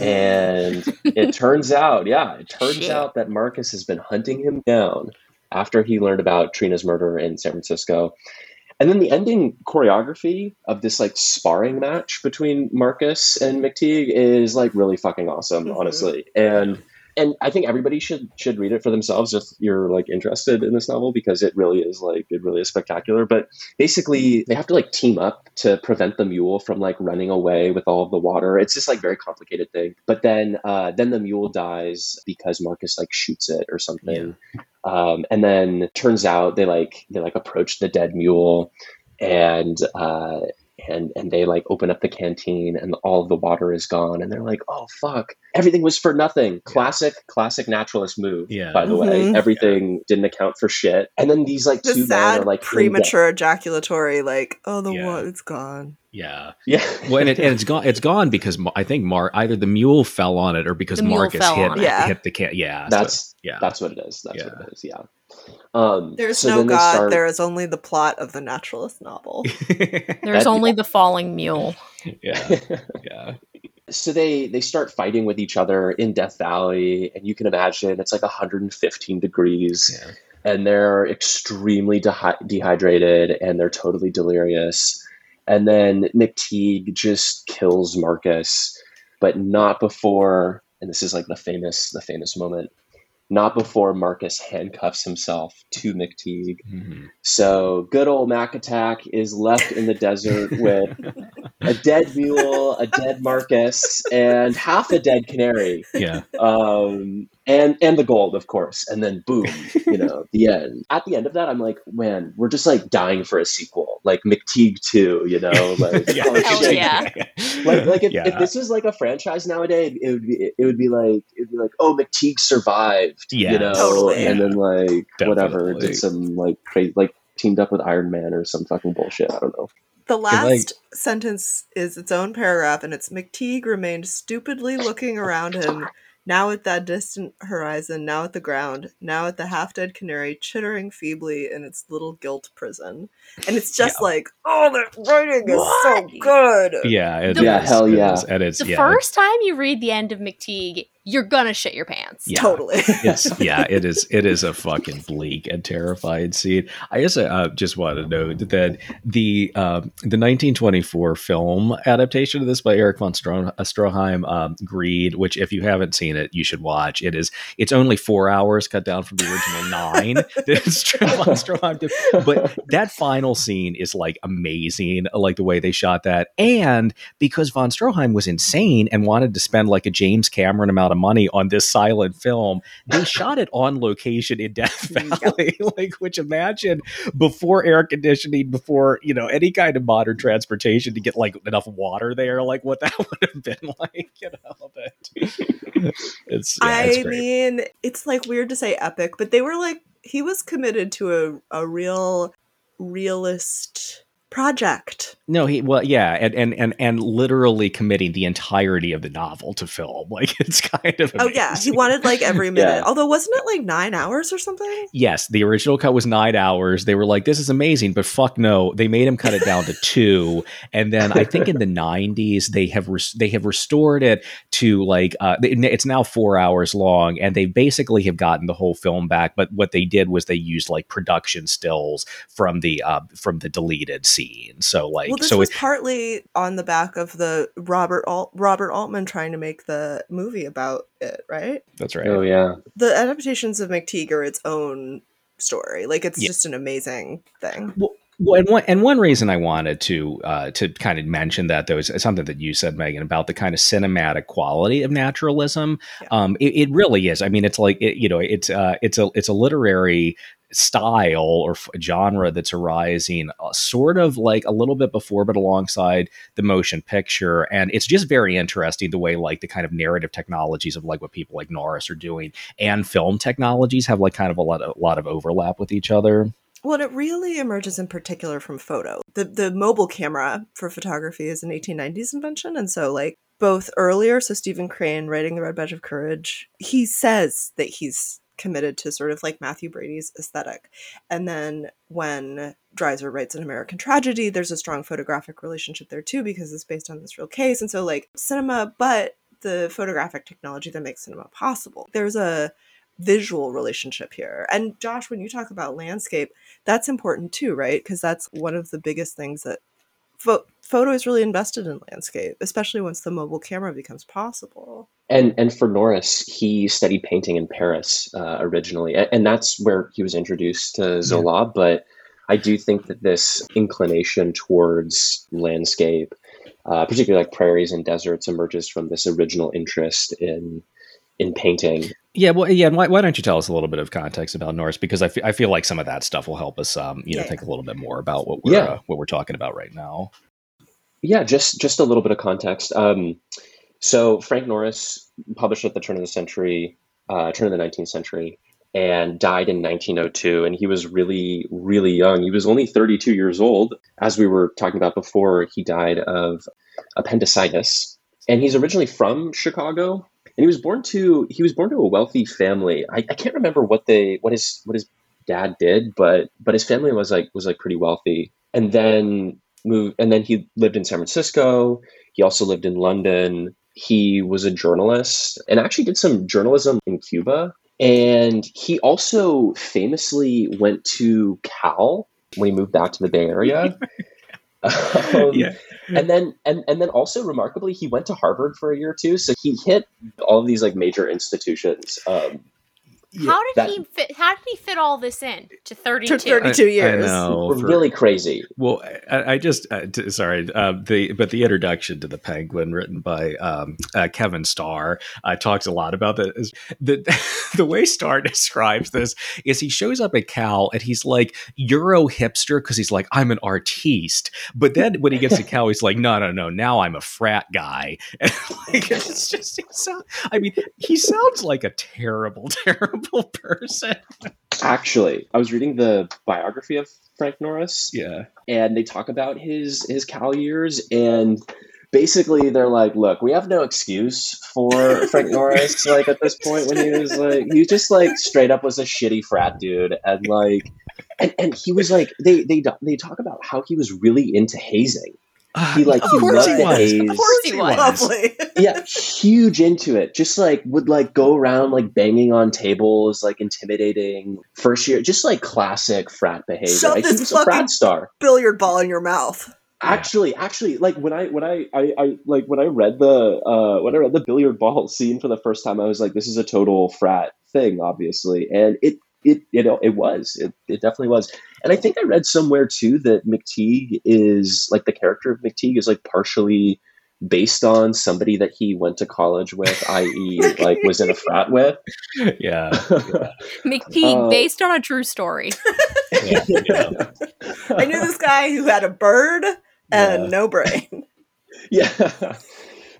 And it turns out that Marcus has been hunting him down after he learned about Trina's murder in San Francisco. And then the ending choreography of this like sparring match between Marcus and McTeague is like really fucking awesome, honestly. And I think everybody should read it for themselves if you're like interested in this novel, because it really is spectacular. But basically they have to like team up to prevent the mule from like running away with all of the water. It's just like very complicated thing. But then the mule dies because Marcus like shoots it or something. Yeah. And then turns out they approach the dead mule, and they like open up the canteen and all of the water is gone, and they're like, oh fuck, everything was for nothing. Classic naturalist move, by the way. Everything didn't account for shit. And then these like the two sad men are like premature ejaculatory like, oh, the water, it's gone. Yeah. Well, it's gone because I think either the mule fell on it or because Marcus hit the can. Yeah. That's what it is. That's what it is. Yeah. There's no God. There is only the plot of the naturalist novel. There's only the falling mule. Yeah. So they start fighting with each other in Death Valley, and you can imagine it's like 115 degrees, and they're extremely dehydrated, and they're totally delirious. And then McTeague just kills Marcus, but not before, and this is like the famous moment, not before Marcus handcuffs himself to McTeague. Mm-hmm. So good old Mac Attack is left in the desert with a dead mule, a dead Marcus, and half a dead canary. Yeah. And the gold, of course. And then boom, the end. At the end of that, I'm like, man, we're just like dying for a sequel. Like McTeague 2, like, if this is like a franchise nowadays, it would be like, oh, McTeague survived, totally. And then like definitely. Whatever, did some like crazy, like teamed up with Iron Man or some fucking bullshit. I don't know. The last sentence is its own paragraph, and it's McTeague remained stupidly looking around him, now at that distant horizon, now at the ground, now at the half-dead canary chittering feebly in its little guilt prison. And it's just like, oh, that writing is so good. Yeah, the first time you read the end of McTeague, you're gonna shit your pants. Yeah. Totally. It is a fucking bleak and terrifying scene. I just want to note that the 1924 film adaptation of this by Eric von Stroheim, Greed, which if you haven't seen it, you should watch. It's only 4 hours cut down from the original 9 that did. But that final scene is like amazing, like the way they shot that. And because von Stroheim was insane and wanted to spend like a James Cameron amount of money on this silent film, they shot it on location in Death Valley, which, imagine, before air conditioning, before any kind of modern transportation to get like enough water there, like what that would have been like. I mean, it's like weird to say epic, but they were like, he was committed to a real realist project. No, and literally committing the entirety of the novel to film. Like, it's kind of amazing. Oh yeah, he wanted like every minute. Yeah. Although wasn't it like 9 hours or something? Yes, the original cut was 9 hours. They were like, this is amazing, but fuck no. They made him cut it down to 2. And then I think in the 90s they have restored it to like it's now 4 hours long, and they basically have gotten the whole film back. But what they did was they used like production stills from the deleted scene. So like. Well, this was partly on the back of the Robert Altman trying to make the movie about it, right? That's right. Oh, yeah. The adaptations of McTeague are its own story. Like, it's just an amazing thing. Well, and one reason I wanted to kind of mention that, though, is something that you said, Megan, about the kind of cinematic quality of naturalism. Yeah. It really is. I mean, it's like it's a literary style or genre that's arising sort of like a little bit before, but alongside the motion picture. And it's just very interesting the way like the kind of narrative technologies of like what people like Norris are doing and film technologies have like kind of a lot of overlap with each other. Well, it really emerges in particular from photo. The mobile camera for photography is an 1890s invention. And so like both earlier, so Stephen Crane writing The Red Badge of Courage, he says that he's committed to sort of like Matthew Brady's aesthetic. And then when Dreiser writes An American Tragedy, there's a strong photographic relationship there too, because it's based on this real case. And so like cinema, but the photographic technology that makes cinema possible. There's a visual relationship here. And Josh, when you talk about landscape, that's important too, right? Because that's one of the biggest things that photo is really invested in landscape, especially once the mobile camera becomes possible. And for Norris, he studied painting in Paris originally, and that's where he was introduced to Zola. But I do think that this inclination towards landscape, particularly like prairies and deserts, emerges from this original interest in painting. Yeah, well, yeah. And why don't you tell us a little bit of context about Norris? Because I feel like some of that stuff will help us, think a little bit more about what we're talking about right now. Yeah, just a little bit of context. So Frank Norris published at the turn of the 19th century, and died in 1902. And he was really, really young. He was only 32 years old. As we were talking about before, he died of appendicitis. And he's originally from Chicago. And he was born to a wealthy family. I can't remember what his dad did, but his family was pretty wealthy. And then he lived in San Francisco. He also lived in London. He was a journalist and actually did some journalism in Cuba. And he also famously went to Cal when he moved back to the Bay Area. And then also remarkably, he went to Harvard for a year or two. So he hit all of these like major institutions. How did he fit all this in to 32 years? I know, really crazy. Well, I just, the introduction to The Penguin written by Kevin Starr talks a lot about this. The way Starr describes this is he shows up at Cal and he's like Euro hipster because he's like, I'm an artiste. But then when he gets to Cal, he's like, no, now I'm a frat guy. And like, it's just, he sounds like a terrible person. Actually, I was reading the biography of Frank Norris. Yeah. And they talk about his Cal years, and basically they're like, look, we have no excuse for Frank Norris, like at this point when he was just straight up was a shitty frat dude. And like and he was like they talk about how he was really into hazing. Of course he was. Lovely. Yeah, huge into it. Just like would like go around like banging on tables, like intimidating first year, just like classic frat behavior. Shove this fucking billiard ball in your mouth. Actually, like when I read the billiard ball scene for the first time, I was like, this is a total frat thing, obviously, and it definitely was. And I think I read somewhere too that McTeague is like the character of McTeague is like partially based on somebody that he went to college with, i.e. like was in a frat with. Yeah. McTeague based on a true story. Yeah. I knew this guy who had a bird and no brain. Yeah.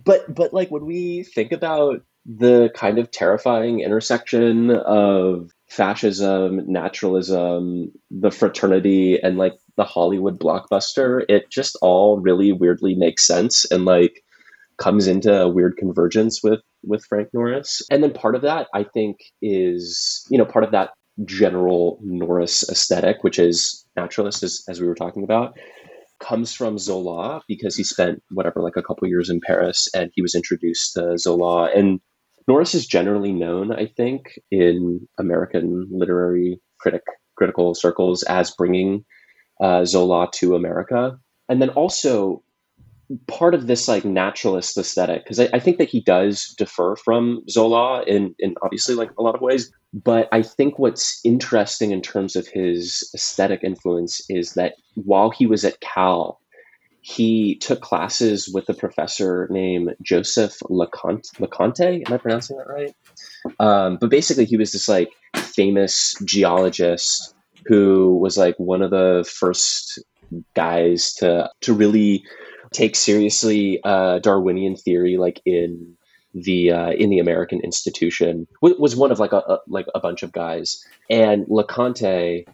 But like when we think about the kind of terrifying intersection of fascism, naturalism, the fraternity, and like the Hollywood blockbuster, it just all really weirdly makes sense and like comes into a weird convergence with Frank Norris. And then part of that, I think, is, you know, part of that general Norris aesthetic, which is naturalist, as we were talking about, comes from Zola, because he spent a couple years in Paris and he was introduced to Zola. And Norris is generally known, I think, in American literary critical circles as bringing Zola to America. And then also part of this like naturalist aesthetic, because I think that he does differ from Zola in obviously like a lot of ways. But I think what's interesting in terms of his aesthetic influence is that while he was at Cal, he took classes with a professor named Joseph LeConte. Am I pronouncing that right? But basically, he was this like famous geologist who was like one of the first guys to really take seriously Darwinian theory, like in the American institution. Was one of like a bunch of guys, and LeConte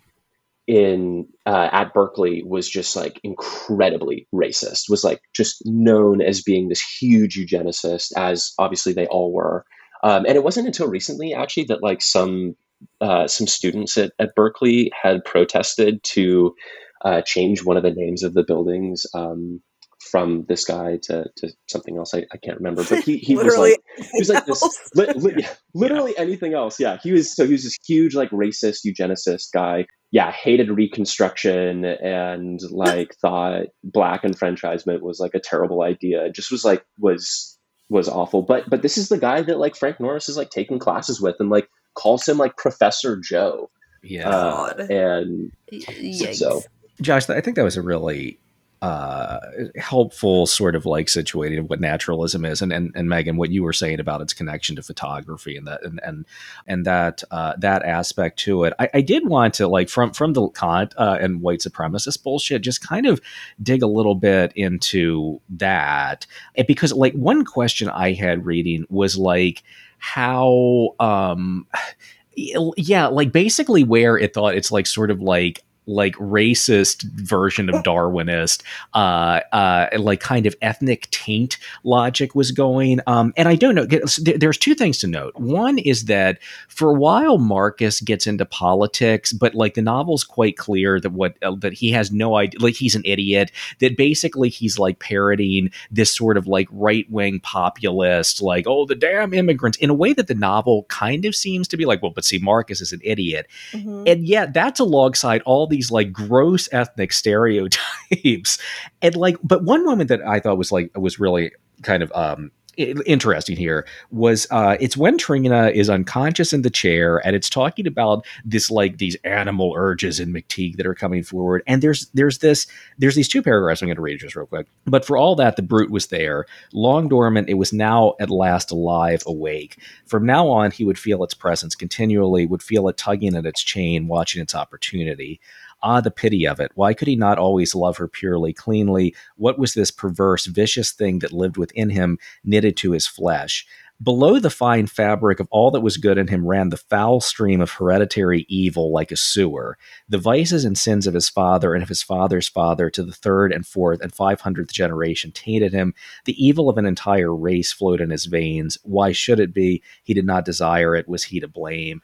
at Berkeley was just like incredibly racist, was like just known as being this huge eugenicist, as obviously they all were. And it wasn't until recently actually that like some students at Berkeley had protested to change one of the names of the buildings from this guy to something else. I can't remember, but he was like anything else. Yeah. He was this huge, like racist eugenicist guy. Yeah, hated Reconstruction and like thought Black enfranchisement was like a terrible idea. Just was awful. But this is the guy that like Frank Norris is like taking classes with and like calls him like Professor Joe. Yeah, and yikes. So Josh, I think that was a really helpful sort of like situating of what naturalism is, and Megan, what you were saying about its connection to photography and that aspect to it. I did want to like from the Kant and white supremacist bullshit, just kind of dig a little bit into that, because like one question I had reading was like how basically where it thought it's like sort of like racist version of Darwinist, like kind of ethnic taint logic was going. And I don't know, there's two things to note. One is that for a while, Marcus gets into politics, but like the novel's quite clear that that he has no idea, like he's an idiot, that basically he's like parodying this sort of like right-wing populist, like, oh, the damn immigrants, in a way that the novel kind of seems to be like, well, but see, Marcus is an idiot. Mm-hmm. And yet that's alongside all these like gross ethnic stereotypes. And like, but one moment that I thought was really kind of interesting here was it's when Trina is unconscious in the chair, and it's talking about this like these animal urges in McTeague that are coming forward. And there's these two paragraphs I'm going to read just real quick. But for all that, the brute was there, long dormant. It was now at last alive, awake. From now on, he would feel its presence continually, would feel it tugging at its chain, watching its opportunity. Ah, the pity of it. Why could he not always love her purely, cleanly? What was this perverse, vicious thing that lived within him, knitted to his flesh? Below the fine fabric of all that was good in him ran the foul stream of hereditary evil like a sewer. The vices and sins of his father and of his father's father to the 3rd and 4th and 500th generation tainted him. The evil of an entire race flowed in his veins. Why should it be? He did not desire it. Was he to blame?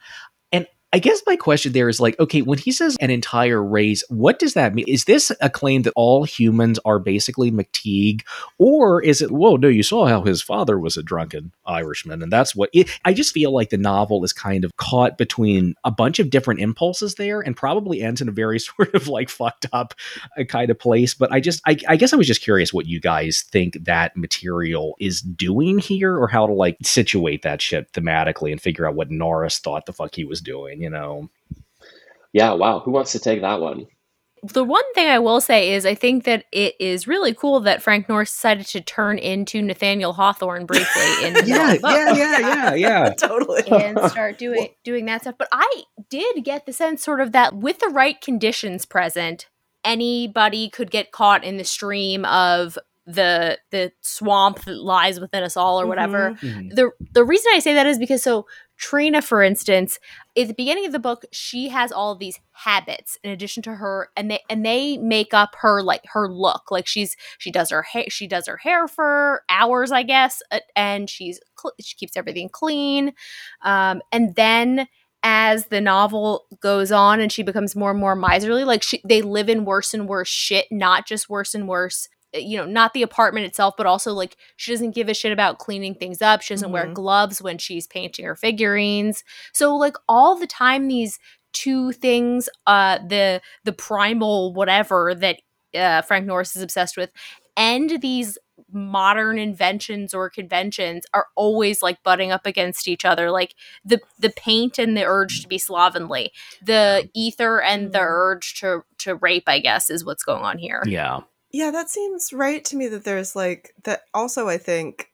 I guess my question there is like, okay, when he says an entire race, what does that mean? Is this a claim that all humans are basically McTeague, or is it, whoa, no, you saw how his father was a drunken Irishman, and that's what I just feel like the novel is kind of caught between a bunch of different impulses there, and probably ends in a very sort of like fucked up kind of place. But I guess I was just curious what you guys think that material is doing here, or how to like situate that shit thematically and figure out what Norris thought the fuck he was doing. You know, yeah. Wow, who wants to take that one? The one thing I will say is I think that it is really cool that Frank Norris decided to turn into Nathaniel Hawthorne briefly in yeah, totally, and start doing that stuff. But I did get the sense sort of that with the right conditions present, anybody could get caught in the stream of the swamp that lies within us all, or whatever. Mm-hmm. The reason I say that is because so Trina, for instance, at the beginning of the book, she has all of these habits in addition to her, and they make up her, like, her look. Like, she does her hair for hours, I guess, and she keeps everything clean. And then as the novel goes on and she becomes more and more miserly, like they live in worse and worse shit, not just worse and worse, you know, not the apartment itself, but also, like, she doesn't give a shit about cleaning things up. She doesn't wear gloves when she's painting her figurines. So, like, all the time, these two things, the primal whatever that Frank Norris is obsessed with, and these modern inventions or conventions are always, like, butting up against each other. Like the paint and the urge to be slovenly, the ether and the urge to rape, I guess, is what's going on here. Yeah. Yeah, that seems right to me that there's, like, that also I think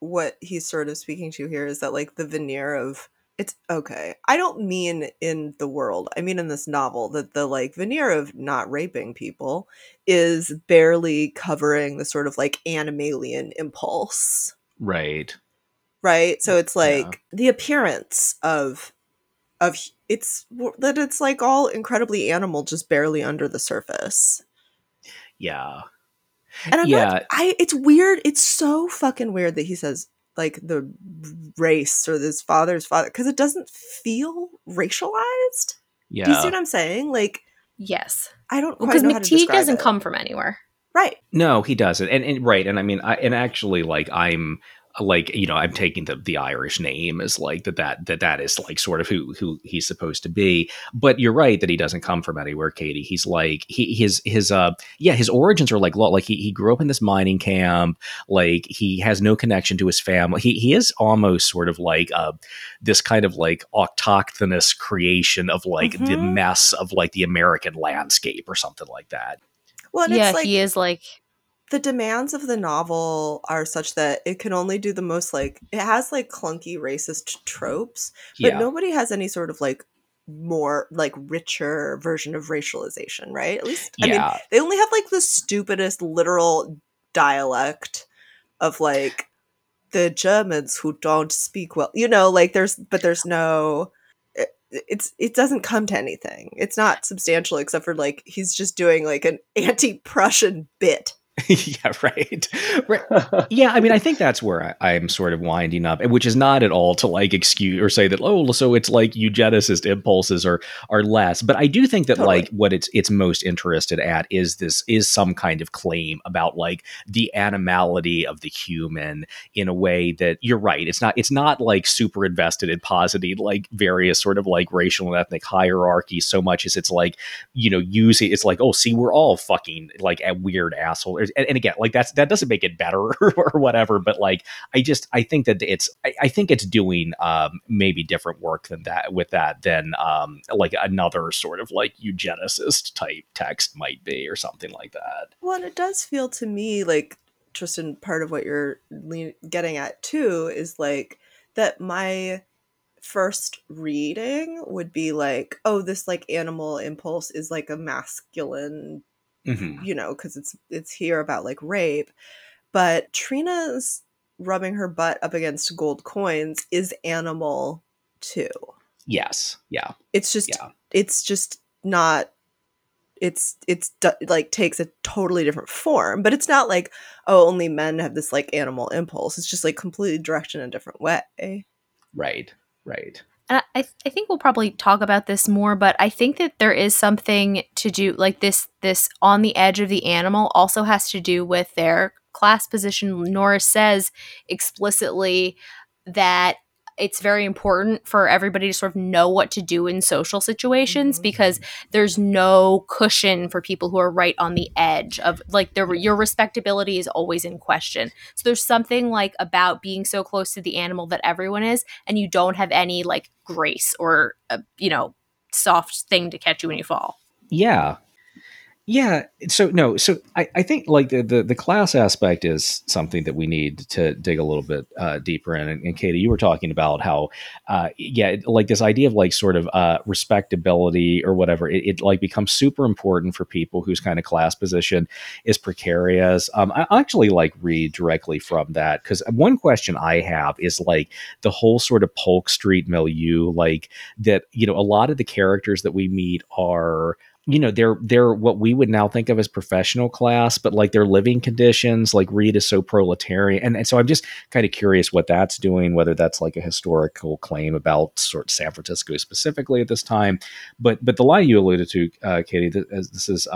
what he's sort of speaking to here is that, like, the veneer of it's okay. I don't mean in the world. I mean in this novel that the, like, veneer of not raping people is barely covering the sort of, like, animalian impulse. Right? So it's, like, the appearance of it's that it's, like, all incredibly animal, just barely under the surface. Yeah. And it's weird. It's so fucking weird that he says, like, the race or his father's father, because it doesn't feel racialized. Yeah. Do you see what I'm saying? Like, yes. I don't quite know how to describe it. Because McTeague doesn't come from anywhere. Right. No, he doesn't. And right. And I mean, actually, like, I'm, like, you know, I'm taking the Irish name as, like, that is, like, sort of who he's supposed to be. But you're right that he doesn't come from anywhere, Katie. He's, like, his origins are, like, low. Like, he grew up in this mining camp. Like, he has no connection to his family. He is almost sort of, like, this kind of, like, autochthonous creation of, like, the mess of, like, the American landscape or something like that. Well, and yeah, it's, like, he is, like, the demands of the novel are such that it can only do the most, like, it has, like, clunky racist tropes, but nobody has any sort of, like, more, like, richer version of racialization, right? At least, I mean, they only have, like, the stupidest literal dialect of, like, the Germans who don't speak well, you know, like, there's no, it doesn't come to anything. It's not substantial except for, like, he's just doing, like, an anti-Prussian bit. Yeah, right. Yeah, I mean, I think that's where I'm sort of winding up, which is not at all to, like, excuse or say that, oh, so it's, like, eugenicist impulses are less. But I do think that, like, what it's most interested at is some kind of claim about, like, the animality of the human in a way that, you're right, it's not like super invested in positing, like, various sort of, like, racial and ethnic hierarchies so much as it's, like, you know, using, it's like, oh, see, we're all fucking, like, a weird asshole. And again, like, that doesn't make it better or whatever, but, like, I think that it's doing maybe different work than that with that than like another sort of, like, eugenicist type text might be or something like that. Well, and it does feel to me like, Tristan, part of what you're getting at too is, like, that my first reading would be like, oh, this, like, animal impulse is, like, a masculine. You know, because it's here about, like, rape, but Trina's rubbing her butt up against gold coins is animal too. Yes. Yeah. It's just not. It's takes a totally different form, but it's not like, oh, only men have this, like, animal impulse. It's just, like, completely directed in a different way. Right. And I think we'll probably talk about this more, but I think that there is something to do, like, this on the edge of the animal also has to do with their class position. Norris says explicitly that it's very important for everybody to sort of know what to do in social situations because there's no cushion for people who are right on the edge of, like, your respectability is always in question. So there's something, like, about being so close to the animal that everyone is, and you don't have any, like, grace or, you know, soft thing to catch you when you fall. Yeah. Yeah. So I think like the class aspect is something that we need to dig a little bit deeper in. And Katie, you were talking about how, like this idea of like sort of respectability or whatever, it like becomes super important for people whose kind of class position is precarious. I actually like read directly from that, because one question I have is like the whole sort of Polk Street milieu, like that, you know, a lot of the characters that we meet are, you know, they're what we would now think of as professional class, but like their living conditions, like Reed is so proletarian. And so I'm just kind of curious what that's doing, whether that's like a historical claim about sort of San Francisco specifically at this time. But the line you alluded to, Katie, this is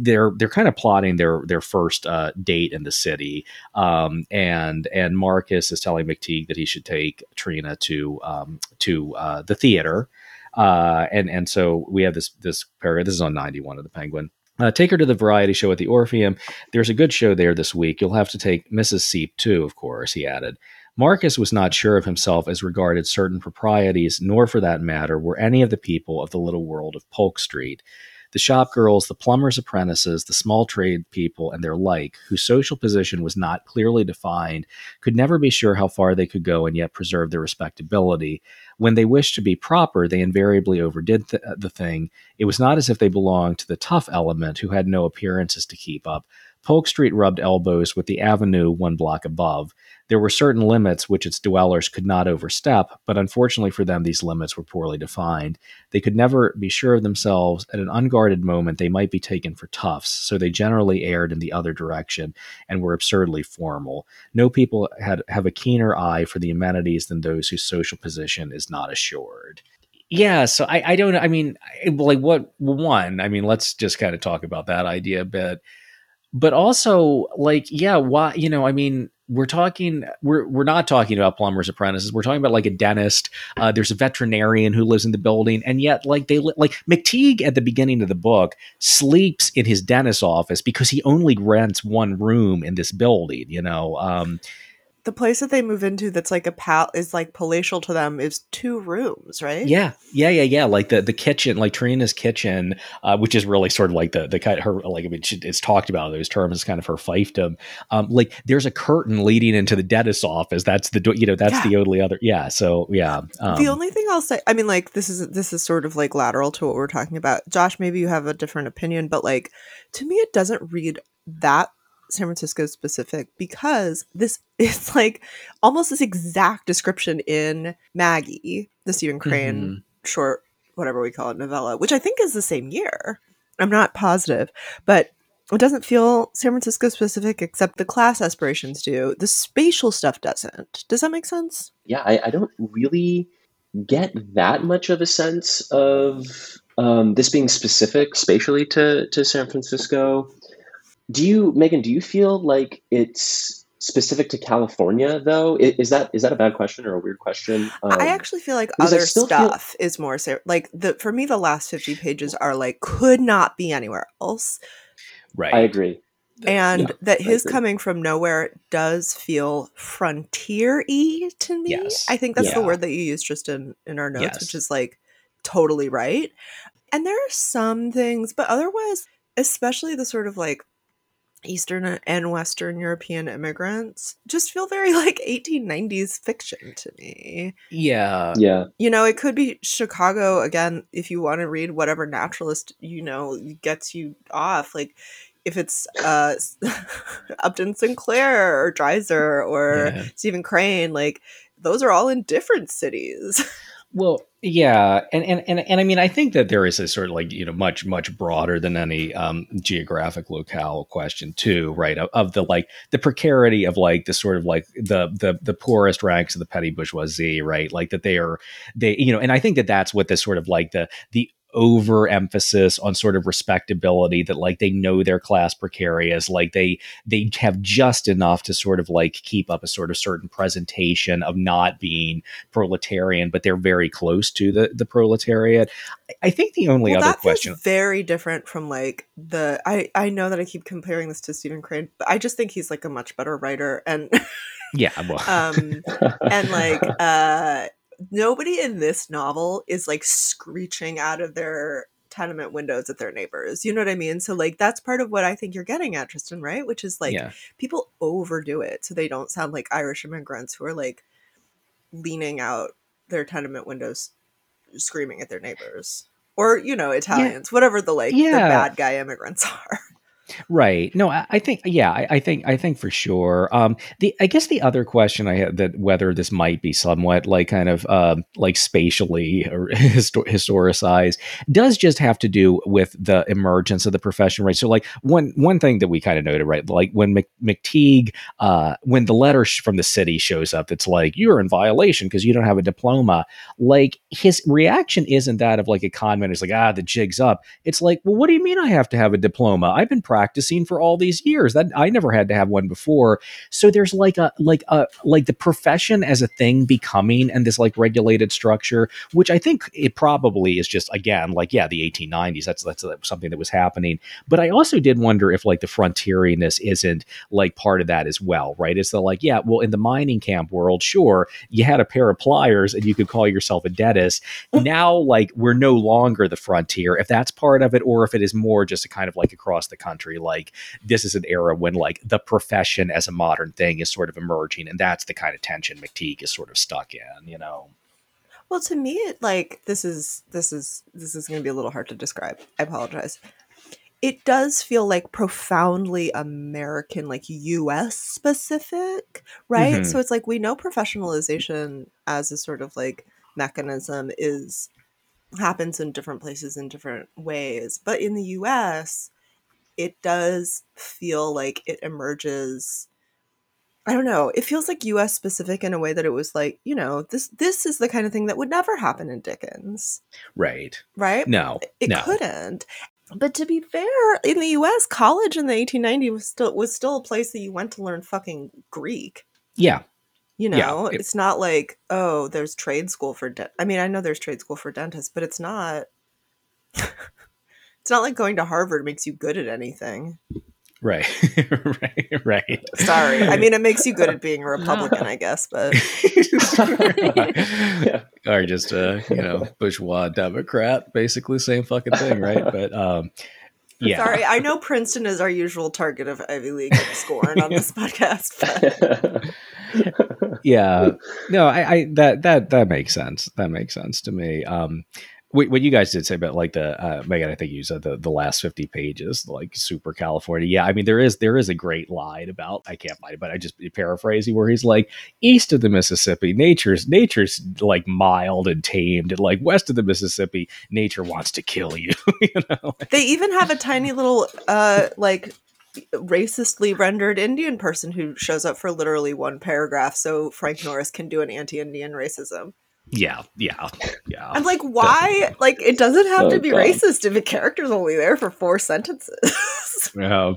they're kind of plotting their first date in the city. And Marcus is telling McTeague that he should take Trina to the theater. And so we have this paragraph. This is on 91 of the Penguin. Take her to the variety show at the Orpheum. There's a good show there this week. You'll have to take Mrs. Seep too, of course, he added. Marcus was not sure of himself as regarded certain proprieties, nor for that matter were any of the people of the little world of Polk Street. The shop girls, the plumbers' apprentices, the small trade people, and their like, whose social position was not clearly defined, could never be sure how far they could go and yet preserve their respectability. When they wished to be proper, they invariably overdid the thing. It was not as if they belonged to the tough element who had no appearances to keep up. Polk Street rubbed elbows with the avenue one block above. There were certain limits which its dwellers could not overstep, but unfortunately for them, these limits were poorly defined. They could never be sure of themselves. At an unguarded moment, they might be taken for toughs, so they generally erred in the other direction and were absurdly formal. No people have a keener eye for the amenities than those whose social position is not assured. Yeah, so I don't know. I mean, like what one? I mean, let's just kind of talk about that idea a bit. But also, like, yeah, why, you know, I mean, we're not talking about plumbers' apprentices. We're talking about like a dentist. There's a veterinarian who lives in the building. And yet like McTeague at the beginning of the book sleeps in his dentist's office because he only rents one room in this building, you know. The place that they move into that's like is like palatial to them is two rooms, right? Yeah. Like the kitchen, like Trina's kitchen, which is really sort of like the kind of her, like, I mean, it's talked about in those terms. It's kind of her fiefdom. Like there's a curtain leading into the dentist's office. That's the, you know, that's the only other. Yeah. So, yeah. The only thing I'll say, I mean, like this is sort of like lateral to what we're talking about. Josh, maybe you have a different opinion, but like, to me, it doesn't read that San Francisco specific, because this is like almost this exact description in Maggie, the Stephen Crane short, whatever we call it, novella, which I think is the same year. I'm not positive, but it doesn't feel San Francisco specific, except the class aspirations do. The spatial stuff doesn't. Does that make sense? Yeah, I don't really get that much of a sense of this being specific spatially to San Francisco. Do you, Megan, do you feel like it's specific to California, though? Is that a bad question or a weird question? I actually feel like other stuff is more like for me, the last 50 pages are like, could not be anywhere else. Right. I agree. And that his coming from nowhere does feel frontier-y to me. Yes. I think that's the word that you used, Tristan, in our notes, which is like totally right. And there are some things, but otherwise, especially the sort of like Eastern and Western European immigrants just feel very like 1890s fiction to me. Yeah. You know, it could be Chicago again, if you want to read whatever naturalist, you know, gets you off. Like if it's Upton Sinclair or Dreiser or Stephen Crane, like those are all in different cities. Well, yeah. And I mean, I think that there is a sort of like, you know, much, much broader than any geographic locale question too, right? Of the like the precarity of like the sort of like the poorest ranks of the petty bourgeoisie, right? Like that they, you know, and I think that that's what this sort of like the overemphasis on sort of respectability, that like they know their class precarious, like they have just enough to sort of like keep up a sort of certain presentation of not being proletarian, but they're very close to the proletariat. I think the only other question very different from like the I know that I keep comparing this to Stephen Crane, but I just think he's like a much better writer and and like nobody in this novel is like screeching out of their tenement windows at their neighbors. You know what I mean? So like, that's part of what I think you're getting at, Tristan, right? Which is like, people overdo it. So they don't sound like Irish immigrants who are like leaning out their tenement windows, screaming at their neighbors, or, you know, Italians, whatever the like the bad guy immigrants are. Right. No, I think for sure. I guess the other question I had, that whether this might be somewhat like kind of like spatially or historicized, does just have to do with the emergence of the profession, right? So like one thing that we kind of noted, right? Like when McTeague, when the letter from the city shows up, it's like, you're in violation because you don't have a diploma. Like his reaction isn't that of like a con man who's like, the jig's up. It's like, well, what do you mean I have to have a diploma? I've been practicing for all these years. That I never had to have one before. So there's like the profession as a thing becoming, and this like regulated structure, which I think it probably is just, again, like, the 1890s, that's something that was happening. But I also did wonder if like the frontieriness isn't like part of that as well, right? It's the like, in the mining camp world, sure, you had a pair of pliers and you could call yourself a dentist. Now, like, we're no longer the frontier, if that's part of it, or if it is more just a kind of like across the country, like this is an era when like the profession as a modern thing is sort of emerging, and that's the kind of tension McTeague is sort of stuck in, you know. Well, to me, like this is going to be a little hard to describe. I apologize. It does feel like profoundly American, like U.S. specific, right? Mm-hmm. So it's like, we know professionalization as a sort of like mechanism happens in different places in different ways, but in the U.S. it does feel like it emerges, I don't know, it feels like U.S. specific in a way that it was like, you know, this is the kind of thing that would never happen in Dickens. Right. Right? No. It couldn't. But to be fair, in the U.S., college in the 1890s was still a place that you went to learn fucking Greek. Yeah. You know, it's not like, oh, there's trade school for dentists. I mean, I know there's trade school for dentists, but it's not... It's not like going to Harvard makes you good at anything. Right. right. Sorry. I mean, it makes you good at being a Republican, I guess, but. Or just, bourgeois Democrat, basically same fucking thing, right? But, Sorry, I know Princeton is our usual target of Ivy League scorn on this podcast. But. No, that makes sense. That makes sense to me. What you guys did say about like the Megan, I think you said the last 50 pages, like super California. Yeah, I mean there is a great line about, I can't find it, but I just paraphrasing, where he's like, east of the Mississippi, nature's like mild and tamed, and like west of the Mississippi, nature wants to kill you. You know, they even have a tiny little like racistly rendered Indian person who shows up for literally one paragraph, so Frank Norris can do an anti-Indian racism. Yeah. I'm like, why? Like, it doesn't have to be racist if a character's only there for 4 sentences. No,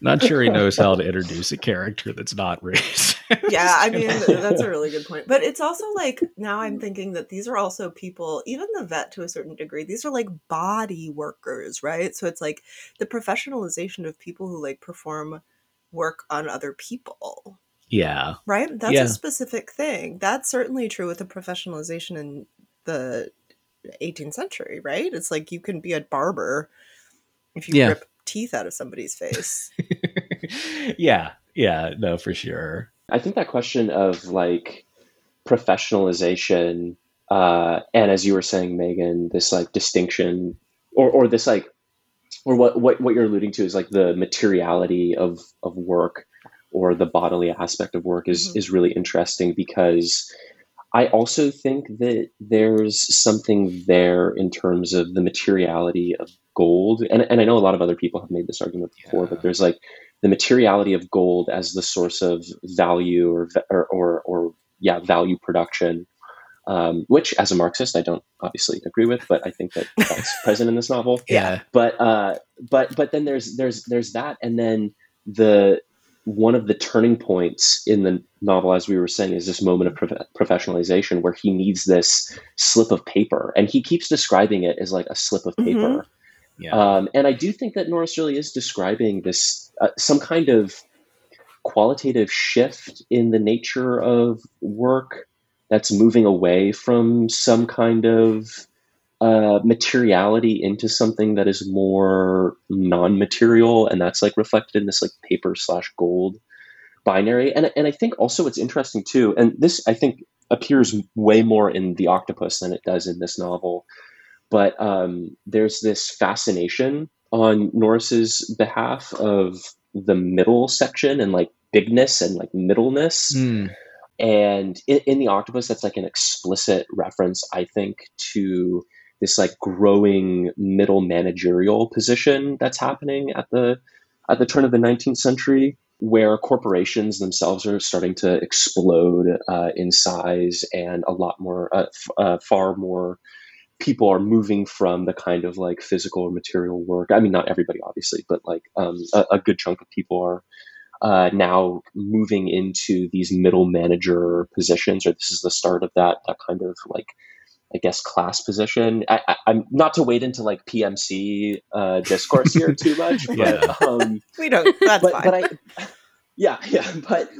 not sure he knows how to introduce a character that's not racist. Yeah, I mean, that's a really good point. But it's also like, now I'm thinking that these are also people, even the vet to a certain degree, these are like body workers, right? So it's like the professionalization of people who like perform work on other people. Yeah. Right? That's a specific thing. That's certainly true with the professionalization in the 18th century, right? It's like you can be a barber if you rip teeth out of somebody's face. Yeah, no, for sure. I think that question of like professionalization and, as you were saying, Megan, this like distinction or this like, or what you're alluding to is like the materiality of work, or the bodily aspect of work is really interesting, because I also think that there's something there in terms of the materiality of gold. And I know a lot of other people have made this argument before, but there's like the materiality of gold as the source of value or value production, which as a Marxist, I don't obviously agree with, but I think that that's present in this novel. Yeah. But then there's that. And then one of the turning points in the novel, as we were saying, is this moment of professionalization where he needs this slip of paper, and he keeps describing it as like a slip of paper. Mm-hmm. Yeah. And I do think that Norris really is describing this, some kind of qualitative shift in the nature of work that's moving away from some kind of materiality into something that is more non-material, and that's like reflected in this like paper/gold binary. And I think also it's interesting too, and this I think appears way more in The Octopus than it does in this novel, but there's this fascination on Norris's behalf of the middle section and like bigness and like middleness. Mm. And in The Octopus, that's like an explicit reference, I think, to this like growing middle managerial position that's happening at the turn of the 19th century, where corporations themselves are starting to explode in size, and a lot more, far more people are moving from the kind of like physical or material work. I mean, not everybody, obviously, but like a good chunk of people are now moving into these middle manager positions, or this is the start of that kind of like, I guess, class position. I'm not to wade into like PMC discourse here too much, but we don't. That's fine.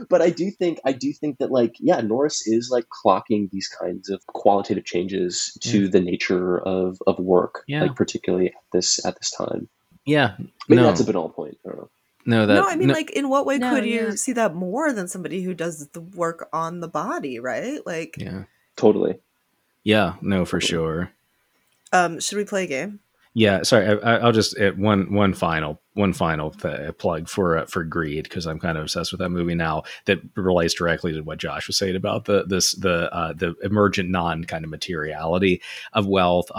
But I do think that like, yeah, Norris is like clocking these kinds of qualitative changes to the nature of work, like particularly at this time. Yeah, maybe that's a banal point. I don't know. Like, in what way could you see that more than somebody who does the work on the body, right? Like, yeah, totally. Yeah, no, for sure. Should we play a game? Yeah, sorry, I'll just add one final plug for Greed, because I'm kind of obsessed with that movie now. That relates directly to what Josh was saying about the emergent non kind of materiality of wealth.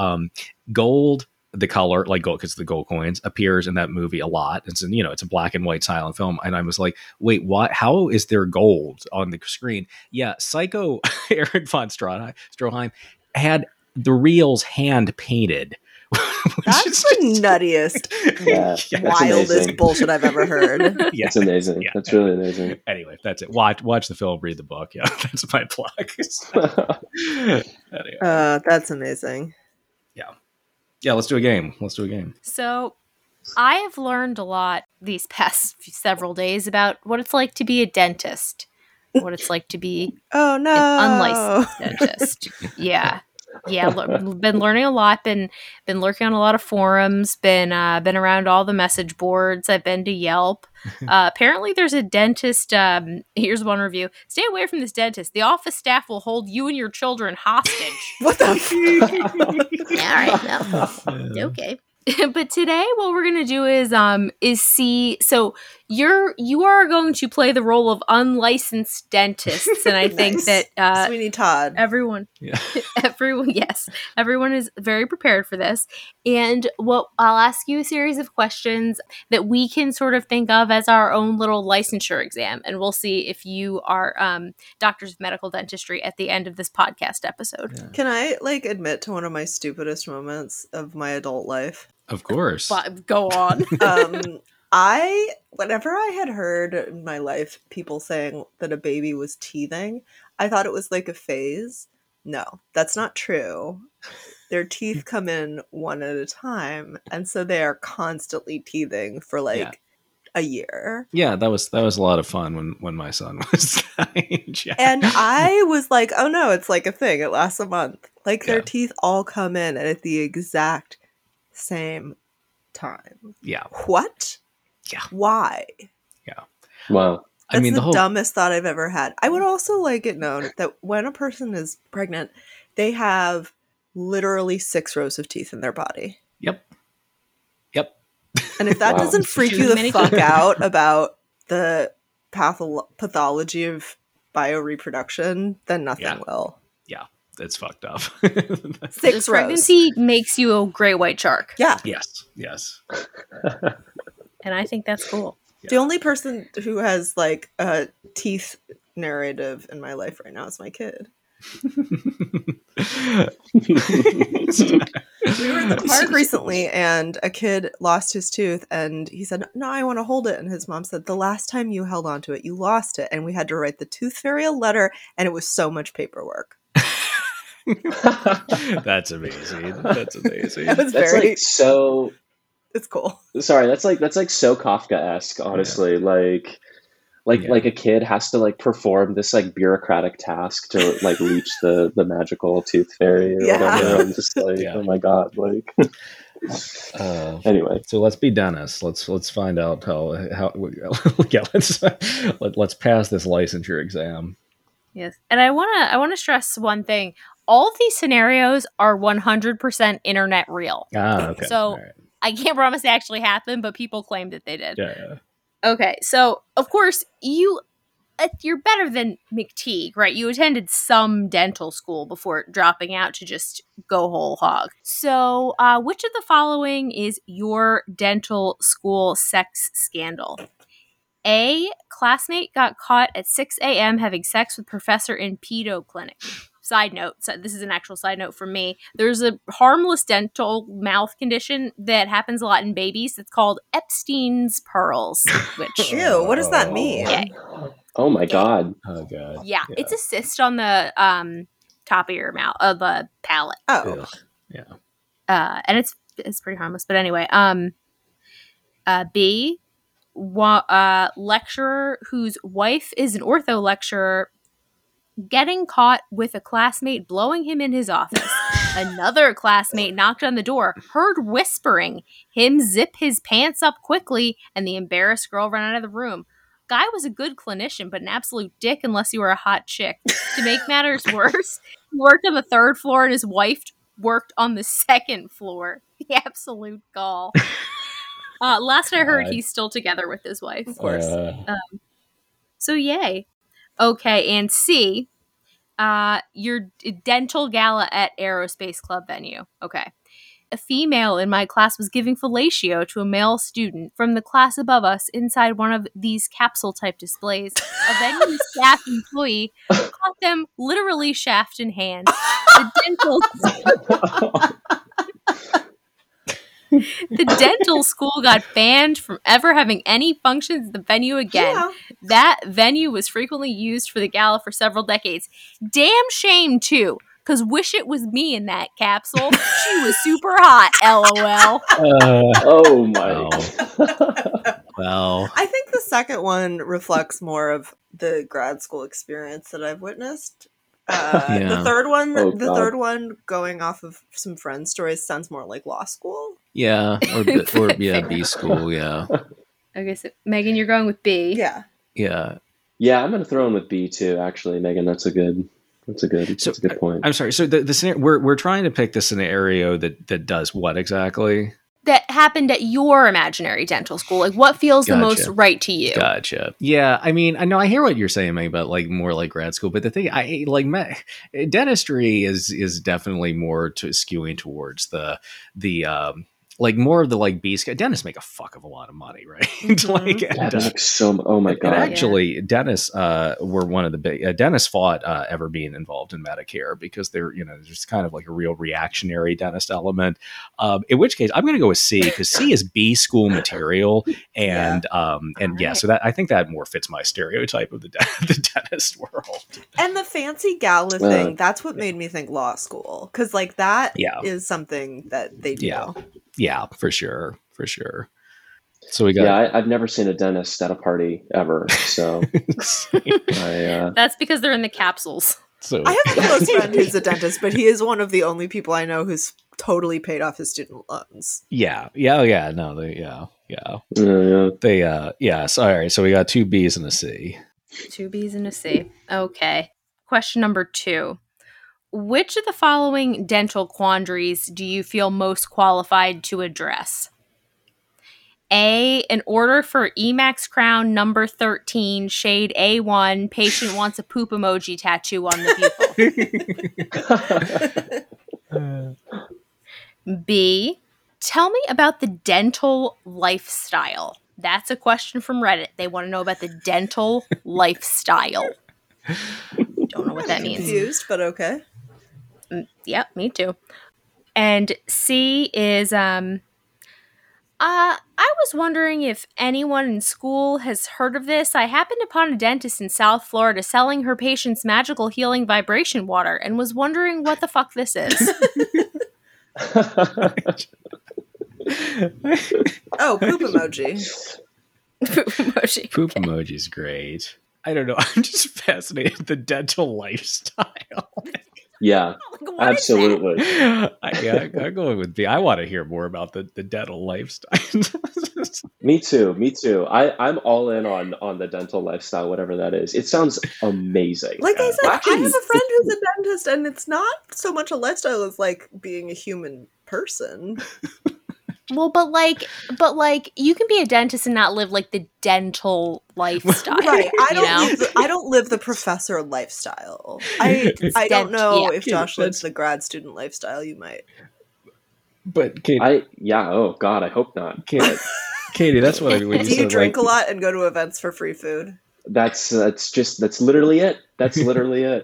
Gold. The color, like gold, because the gold coins appears in that movie a lot. It's in, it's a black and white silent film. And I was like, wait, what? How is there gold on the screen? Yeah. Psycho Eric von Stroheim had the reels hand painted. That's the nuttiest, wildest bullshit I've ever heard. Yeah, it's amazing. Yeah. That's really amazing. Anyway, that's it. Watch the film, read the book. Yeah, that's my plug. Anyway. That's amazing. Yeah. Yeah, let's do a game. So I have learned a lot these past several days about what it's like to be a dentist, what it's like to be an unlicensed dentist. Yeah. Been learning a lot, been lurking on a lot of forums, been around all the message boards. I've been to Yelp. Apparently there's a dentist. Here's one review. Stay away from this dentist. The office staff will hold you and your children hostage. What the fuck? All right. No. Okay. But today what we're going to do is see, so you are going to play the role of unlicensed dentists, and I think that Sweeney Todd. Everyone is very prepared for this, and I'll ask you a series of questions that we can sort of think of as our own little licensure exam, and we'll see if you are doctors of medical dentistry at the end of this podcast episode. Yeah. Can I like admit to one of my stupidest moments of my adult life? Of course. Go on. Whenever I had heard in my life people saying that a baby was teething, I thought it was like a phase. No, that's not true. Their teeth come in one at a time, and so they are constantly teething for like a year. Yeah, that was a lot of fun when my son was that age. Yeah. And I was like, oh no, it's like a thing. It lasts a month. Like their teeth all come in at the exact same time. Yeah. What? Yeah. Why? Yeah. Wow. That's the dumbest thought I've ever had. I would also like it known that when a person is pregnant, they have literally 6 rows of teeth in their body. Yep. And if that doesn't freak you the fuck out about the pathology of bioreproduction, then nothing will. Yeah. It's fucked up. 6 rows. Pregnancy makes you a gray white shark. Yeah. Yes. And I think that's cool. Yeah. The only person who has like a teeth narrative in my life right now is my kid. We were in the park recently and a kid lost his tooth, and he said, no, I want to hold it. And his mom said, the last time you held onto it, you lost it. And we had to write the tooth fairy a letter, and it was so much paperwork. That's amazing. It's cool. Sorry, that's like so Kafka-esque, honestly. Yeah. Like Like a kid has to like perform this like bureaucratic task to like reach the magical tooth fairy or whatever. I'm just like, oh my God, like. Anyway, so let's be Dennis. Let's find out how let's pass this licensure exam. Yes, and I wanna stress one thing. All of these scenarios are 100% internet real. Ah, okay. So right. I can't promise they actually happened, but people claim that they did. Yeah. Okay, so of course you're better than McTeague, right? You attended some dental school before dropping out to just go whole hog. So, which of the following is your dental school sex scandal? A, classmate got caught at 6 a.m. having sex with professor in pedo clinic. Side note, so this is an actual side note from me. There's a harmless dental mouth condition that happens a lot in babies. It's called Epstein's pearls. Which, ew, what does that mean? Yeah. Oh my God. Oh God. Yeah, yeah. It's a cyst on the top of your mouth, of the palate. Oh. Yeah. And it's pretty harmless. But anyway, B, lecturer whose wife is an ortho lecturer, getting caught with a classmate blowing him in his office. Another classmate knocked on the door, heard whispering, him zip his pants up quickly, and the embarrassed girl ran out of the room. Guy was a good clinician, but an absolute dick unless you were a hot chick. To make matters worse, he worked on the third floor and his wife worked on the second floor. The absolute gall. Last I heard, he's still together with his wife. Of course. So yay. Okay, and C, your dental gala at Aerospace Club venue. Okay. A female in my class was giving fellatio to a male student from the class above us inside one of these capsule-type displays. A venue staff employee caught them literally shaft in hand. The dental school got banned from ever having any functions at the venue again. Yeah. That venue was frequently used for the gala for several decades. Damn shame, too, because wish it was me in that capsule. She was super hot, LOL. Oh, my. Wow. I think the second one reflects more of the grad school experience that I've witnessed. The third one, third one, going off of some friends' stories, sounds more like law school. Yeah, or B school. Yeah. Okay, so Megan, you're going with B. Yeah. I'm gonna throw in with B too. Actually, Megan, that's a good point. I'm sorry. So the scenario we're trying to pick the scenario that does what exactly? That happened at your imaginary dental school. Like, what feels the most right to you? Gotcha. Yeah, I mean, I know I hear what you're saying, Meg, about like more like grad school, but the thing I like, dentistry is definitely more skewing towards the like more of the like B school. Dentists make a fuck of a lot of money, right? Mm-hmm. Oh my God. Actually, dentists were one of the big dentists fought ever being involved in Medicare because they're, you know, there's kind of like a real reactionary dentist element. In which case, I'm going to go with C because C is B school material, and so that I think that more fits my stereotype of the dentist world. And the fancy gala thing, that's what made me think law school, because like that is something that they do. Yeah. Yeah, for sure. So we got. Yeah, I've never seen a dentist at a party ever. So that's because they're in the capsules. So I have a close friend who's a dentist, but he is one of the only people I know who's totally paid off his student loans. Yeah. No, they. So, all right, so we got 2 Bs and a C. 2 Bs and a C. Okay. Question number 2. Which of the following dental quandaries do you feel most qualified to address? A, an order for Emax crown number 13, shade A1. Patient wants a poop emoji tattoo on the pupil. B, tell me about the dental lifestyle. That's a question from Reddit. They want to know about the dental lifestyle. Don't know what that means. Confused, but okay. Yeah, me too. And C is, I was wondering if anyone in school has heard of this. I happened upon a dentist in South Florida selling her patients magical healing vibration water and was wondering what the fuck this is. Oh, poop emoji. Poop emoji. Poop emoji is great. I don't know. I'm just fascinated with the dental lifestyle. Yeah, like, absolutely. I'm going with B. I want to hear more about the dental lifestyle. Me too. I'm all in on the dental lifestyle, whatever that is. It sounds amazing. Like I said, I have a friend who's a dentist, and it's not so much a lifestyle as like being a human person. Well, but like, you can be a dentist and not live like the dental lifestyle. Right? I don't live the professor lifestyle. I don't know if Josh lives the grad student lifestyle. You might. But Katie, oh God, I hope not. Katie, that's what I mean. Do you drink a lot and go to events for free food? That's literally it. Wait,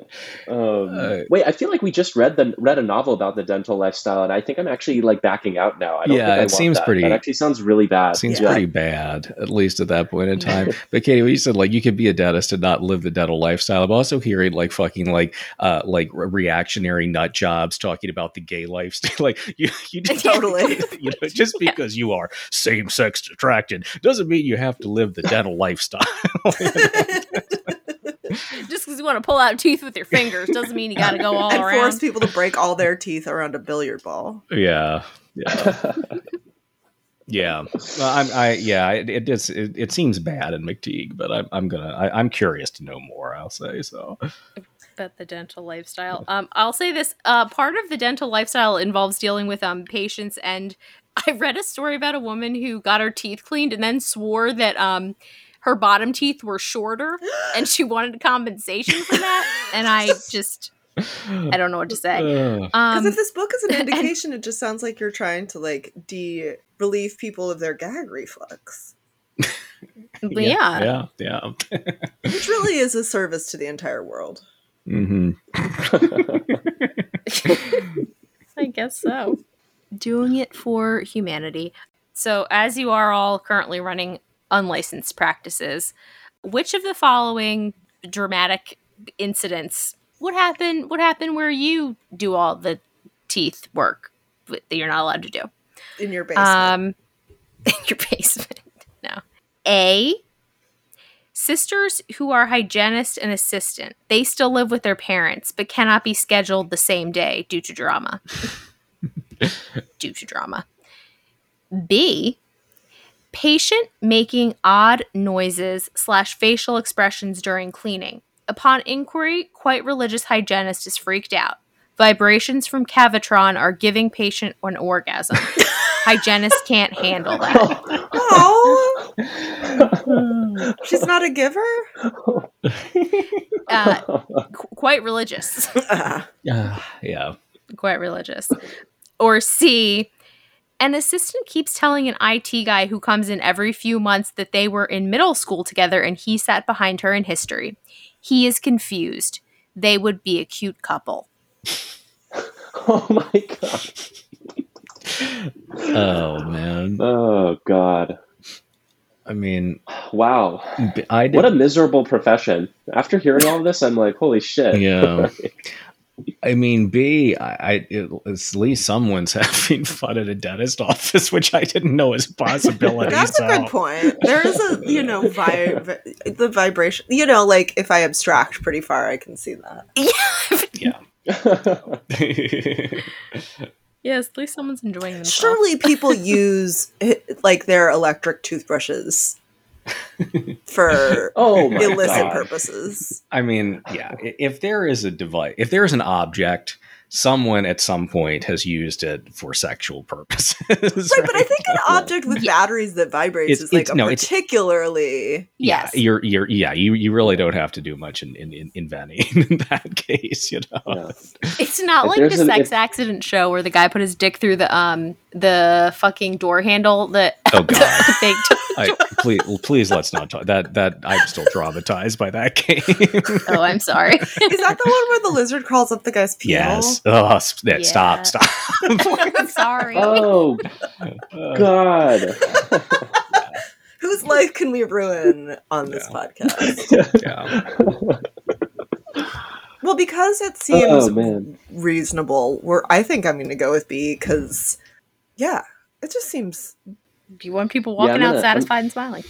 I feel like we just read a novel about the dental lifestyle, and I think I'm actually like backing out now. That actually sounds really bad. Pretty bad, at least at that point in time. But Katie, what you said, like, you could be a dentist and not live the dental lifestyle. I'm also hearing like fucking like reactionary nut jobs talking about the gay lifestyle. Like you totally, just because you are same sex attracted doesn't mean you have to live the dental lifestyle. Just because you want to pull out teeth with your fingers doesn't mean you got to go all around. And force people to break all their teeth around a billiard ball. Yeah. Yeah. It seems bad in McTeague, but I'm curious to know more, I'll say so. About the dental lifestyle. I'll say this, part of the dental lifestyle involves dealing with patients, and I read a story about a woman who got her teeth cleaned and then swore that her bottom teeth were shorter, and she wanted compensation for that. And I don't know what to say. Because if this book is an indication, it just sounds like you're trying to like relieve people of their gag reflex. Yeah. Which really is a service to the entire world. Mm-hmm. I guess so. Doing it for humanity. So, as you are all currently running unlicensed practices, which of the following dramatic incidents would happen where you do all the teeth work that you're not allowed to do in your basement? No. A, sisters who are hygienist and assistant. They still live with their parents but cannot be scheduled the same day due to drama. B, patient making odd noises / facial expressions during cleaning. Upon inquiry, quite religious hygienist is freaked out. Vibrations from Cavitron are giving patient an orgasm. Hygienist can't handle that. Oh, she's not a giver? Quite religious. Yeah. Quite religious. Or C, an assistant keeps telling an IT guy who comes in every few months that they were in middle school together and he sat behind her in history. He is confused. They would be a cute couple. Oh, my God. Oh, man. Oh, God. I mean, wow. What a miserable profession. After hearing all this, I'm like, holy shit. Yeah. I mean, B, at least someone's having fun at a dentist office, which I didn't know was a possibility. That's a good point. There is the vibration. You know, like, if I abstract pretty far, I can see that. Yeah. Yes, at least someone's enjoying themselves. Surely people use, like, their electric toothbrushes for illicit purposes. I mean, yeah, if there is a device, if there is an object, someone at some point has used it for sexual purposes. Right? But I think an object with batteries that vibrates is particularly. Yes. Yeah, you really don't have to do much in inventing in that case, you know. No. It's not if like the sex accident show where the guy put his dick through the fucking door handle that they took. Please let's not talk that I'm still traumatized by that game. Oh, I'm sorry. Is that the one where the lizard crawls up the guy's peel? Yes. Oh, stop. I'm sorry. Oh, God. Whose life can we ruin on this podcast? Yeah. Well, because it seems reasonable, I think I'm going to go with B because, yeah, it just seems... You want people walking out satisfied and smiling.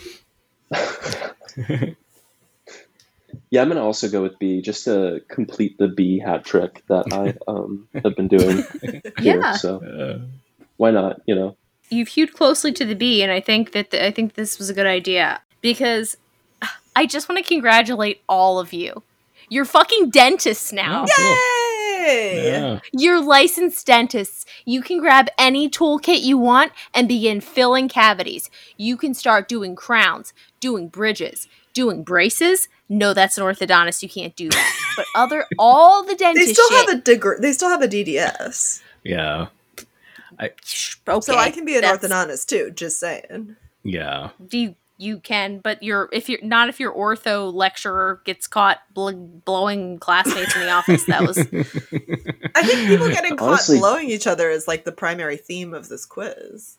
Yeah, I'm going to also go with B, just to complete the B hat trick that I have been doing here. Yeah. So why not, you know? You've hewed closely to the B, and I think that I think this was a good idea, because I just want to congratulate all of you. You're fucking dentists now. Oh, yay! Yeah. You're licensed dentists. You can grab any toolkit you want and begin filling cavities. You can start doing crowns, doing bridges, doing braces. No, that's an orthodontist. You can't do that. But all the dentist they still shit, have a degree. They still have a DDS. Yeah. Okay, so I can be an orthodontist too. Just saying. Yeah. You can, but if your ortho lecturer gets caught blowing classmates in the office. That was. I think people getting caught blowing each other is like the primary theme of this quiz.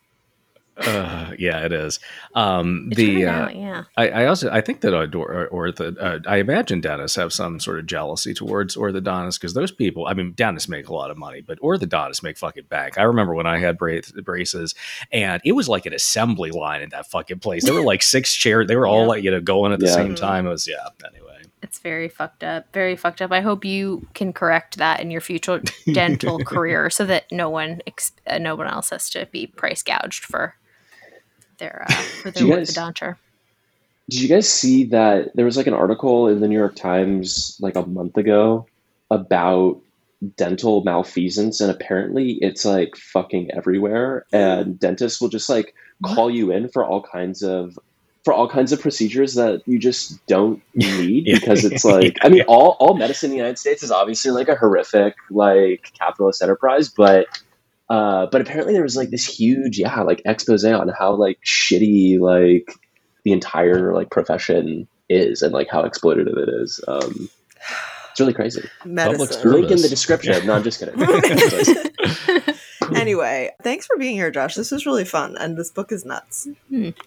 Yeah, it is. I think that I imagine dentists have some sort of jealousy towards orthodontists, because those people, I mean, dentists make a lot of money, but orthodontists make fucking bank. I remember when I had braces, and it was like an assembly line at that fucking place. There were like 6 chairs. They were all like, going at the same time. It was, anyway. It's very fucked up. Very fucked up. I hope you can correct that in your future dental career, so that no one else has to be price gouged for their orthodonture. Did you guys see that there was like an article in the New York Times like a month ago about dental malfeasance, and apparently it's like fucking everywhere, and dentists will just like call you in for all kinds of procedures that you just don't need, because it's like, I mean, all medicine in the United States is obviously like a horrific, like capitalist enterprise, but apparently there was like this huge, like expose on how like shitty, like the entire like profession is, and like how exploitative it is. It's really crazy. Medicine. Link in the description. No, I'm just kidding. Anyway, thanks for being here, Josh. This was really fun. And this book is nuts. Mm-hmm.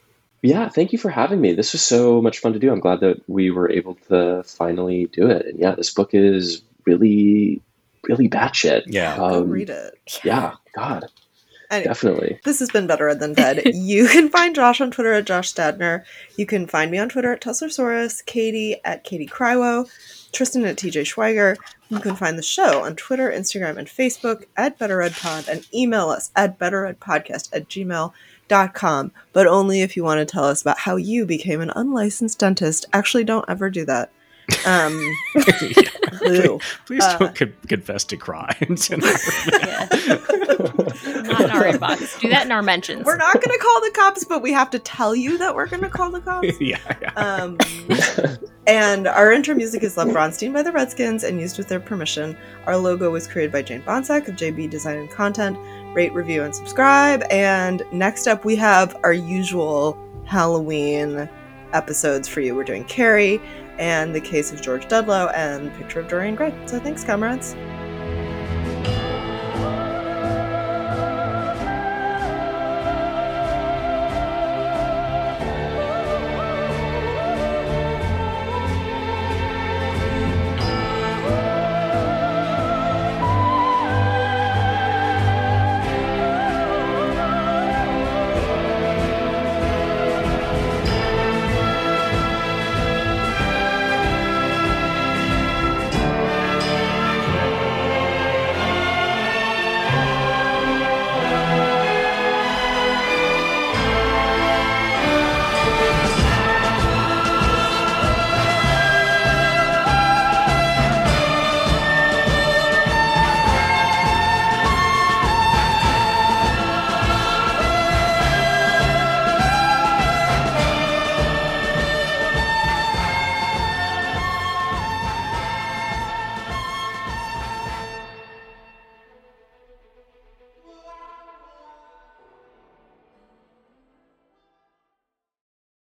Yeah, thank you for having me. This was so much fun to do. I'm glad that we were able to finally do it. And this book is really, really batshit. Yeah, go read it. Yeah, God, anyway, definitely. This has been Better Red Than Dead. You can find Josh on Twitter at Josh Stadner. You can find me on Twitter at Tusslersaurus, Katie at Katie Crywo, Tristan at TJ Schweiger. You can find the show on Twitter, Instagram, and Facebook at Better Red Pod, and email us at betterredpodcast@gmail.com, but only if you want to tell us about how you became an unlicensed dentist. Actually, don't ever do that. Please don't confess to crimes. Not in our inbox. Do that in our mentions. We're not going to call the cops, but we have to tell you that we're going to call the cops. Yeah. And our intro music is Love Bronstein by the Redskins and used with their permission. Our logo was created by Jane Bonsack of JB Design and Content. Rate, review, and subscribe. And next up, we have our usual Halloween episodes for you. We're doing Carrie and the Case of George Dudlow and Picture of Dorian Gray. So thanks, comrades.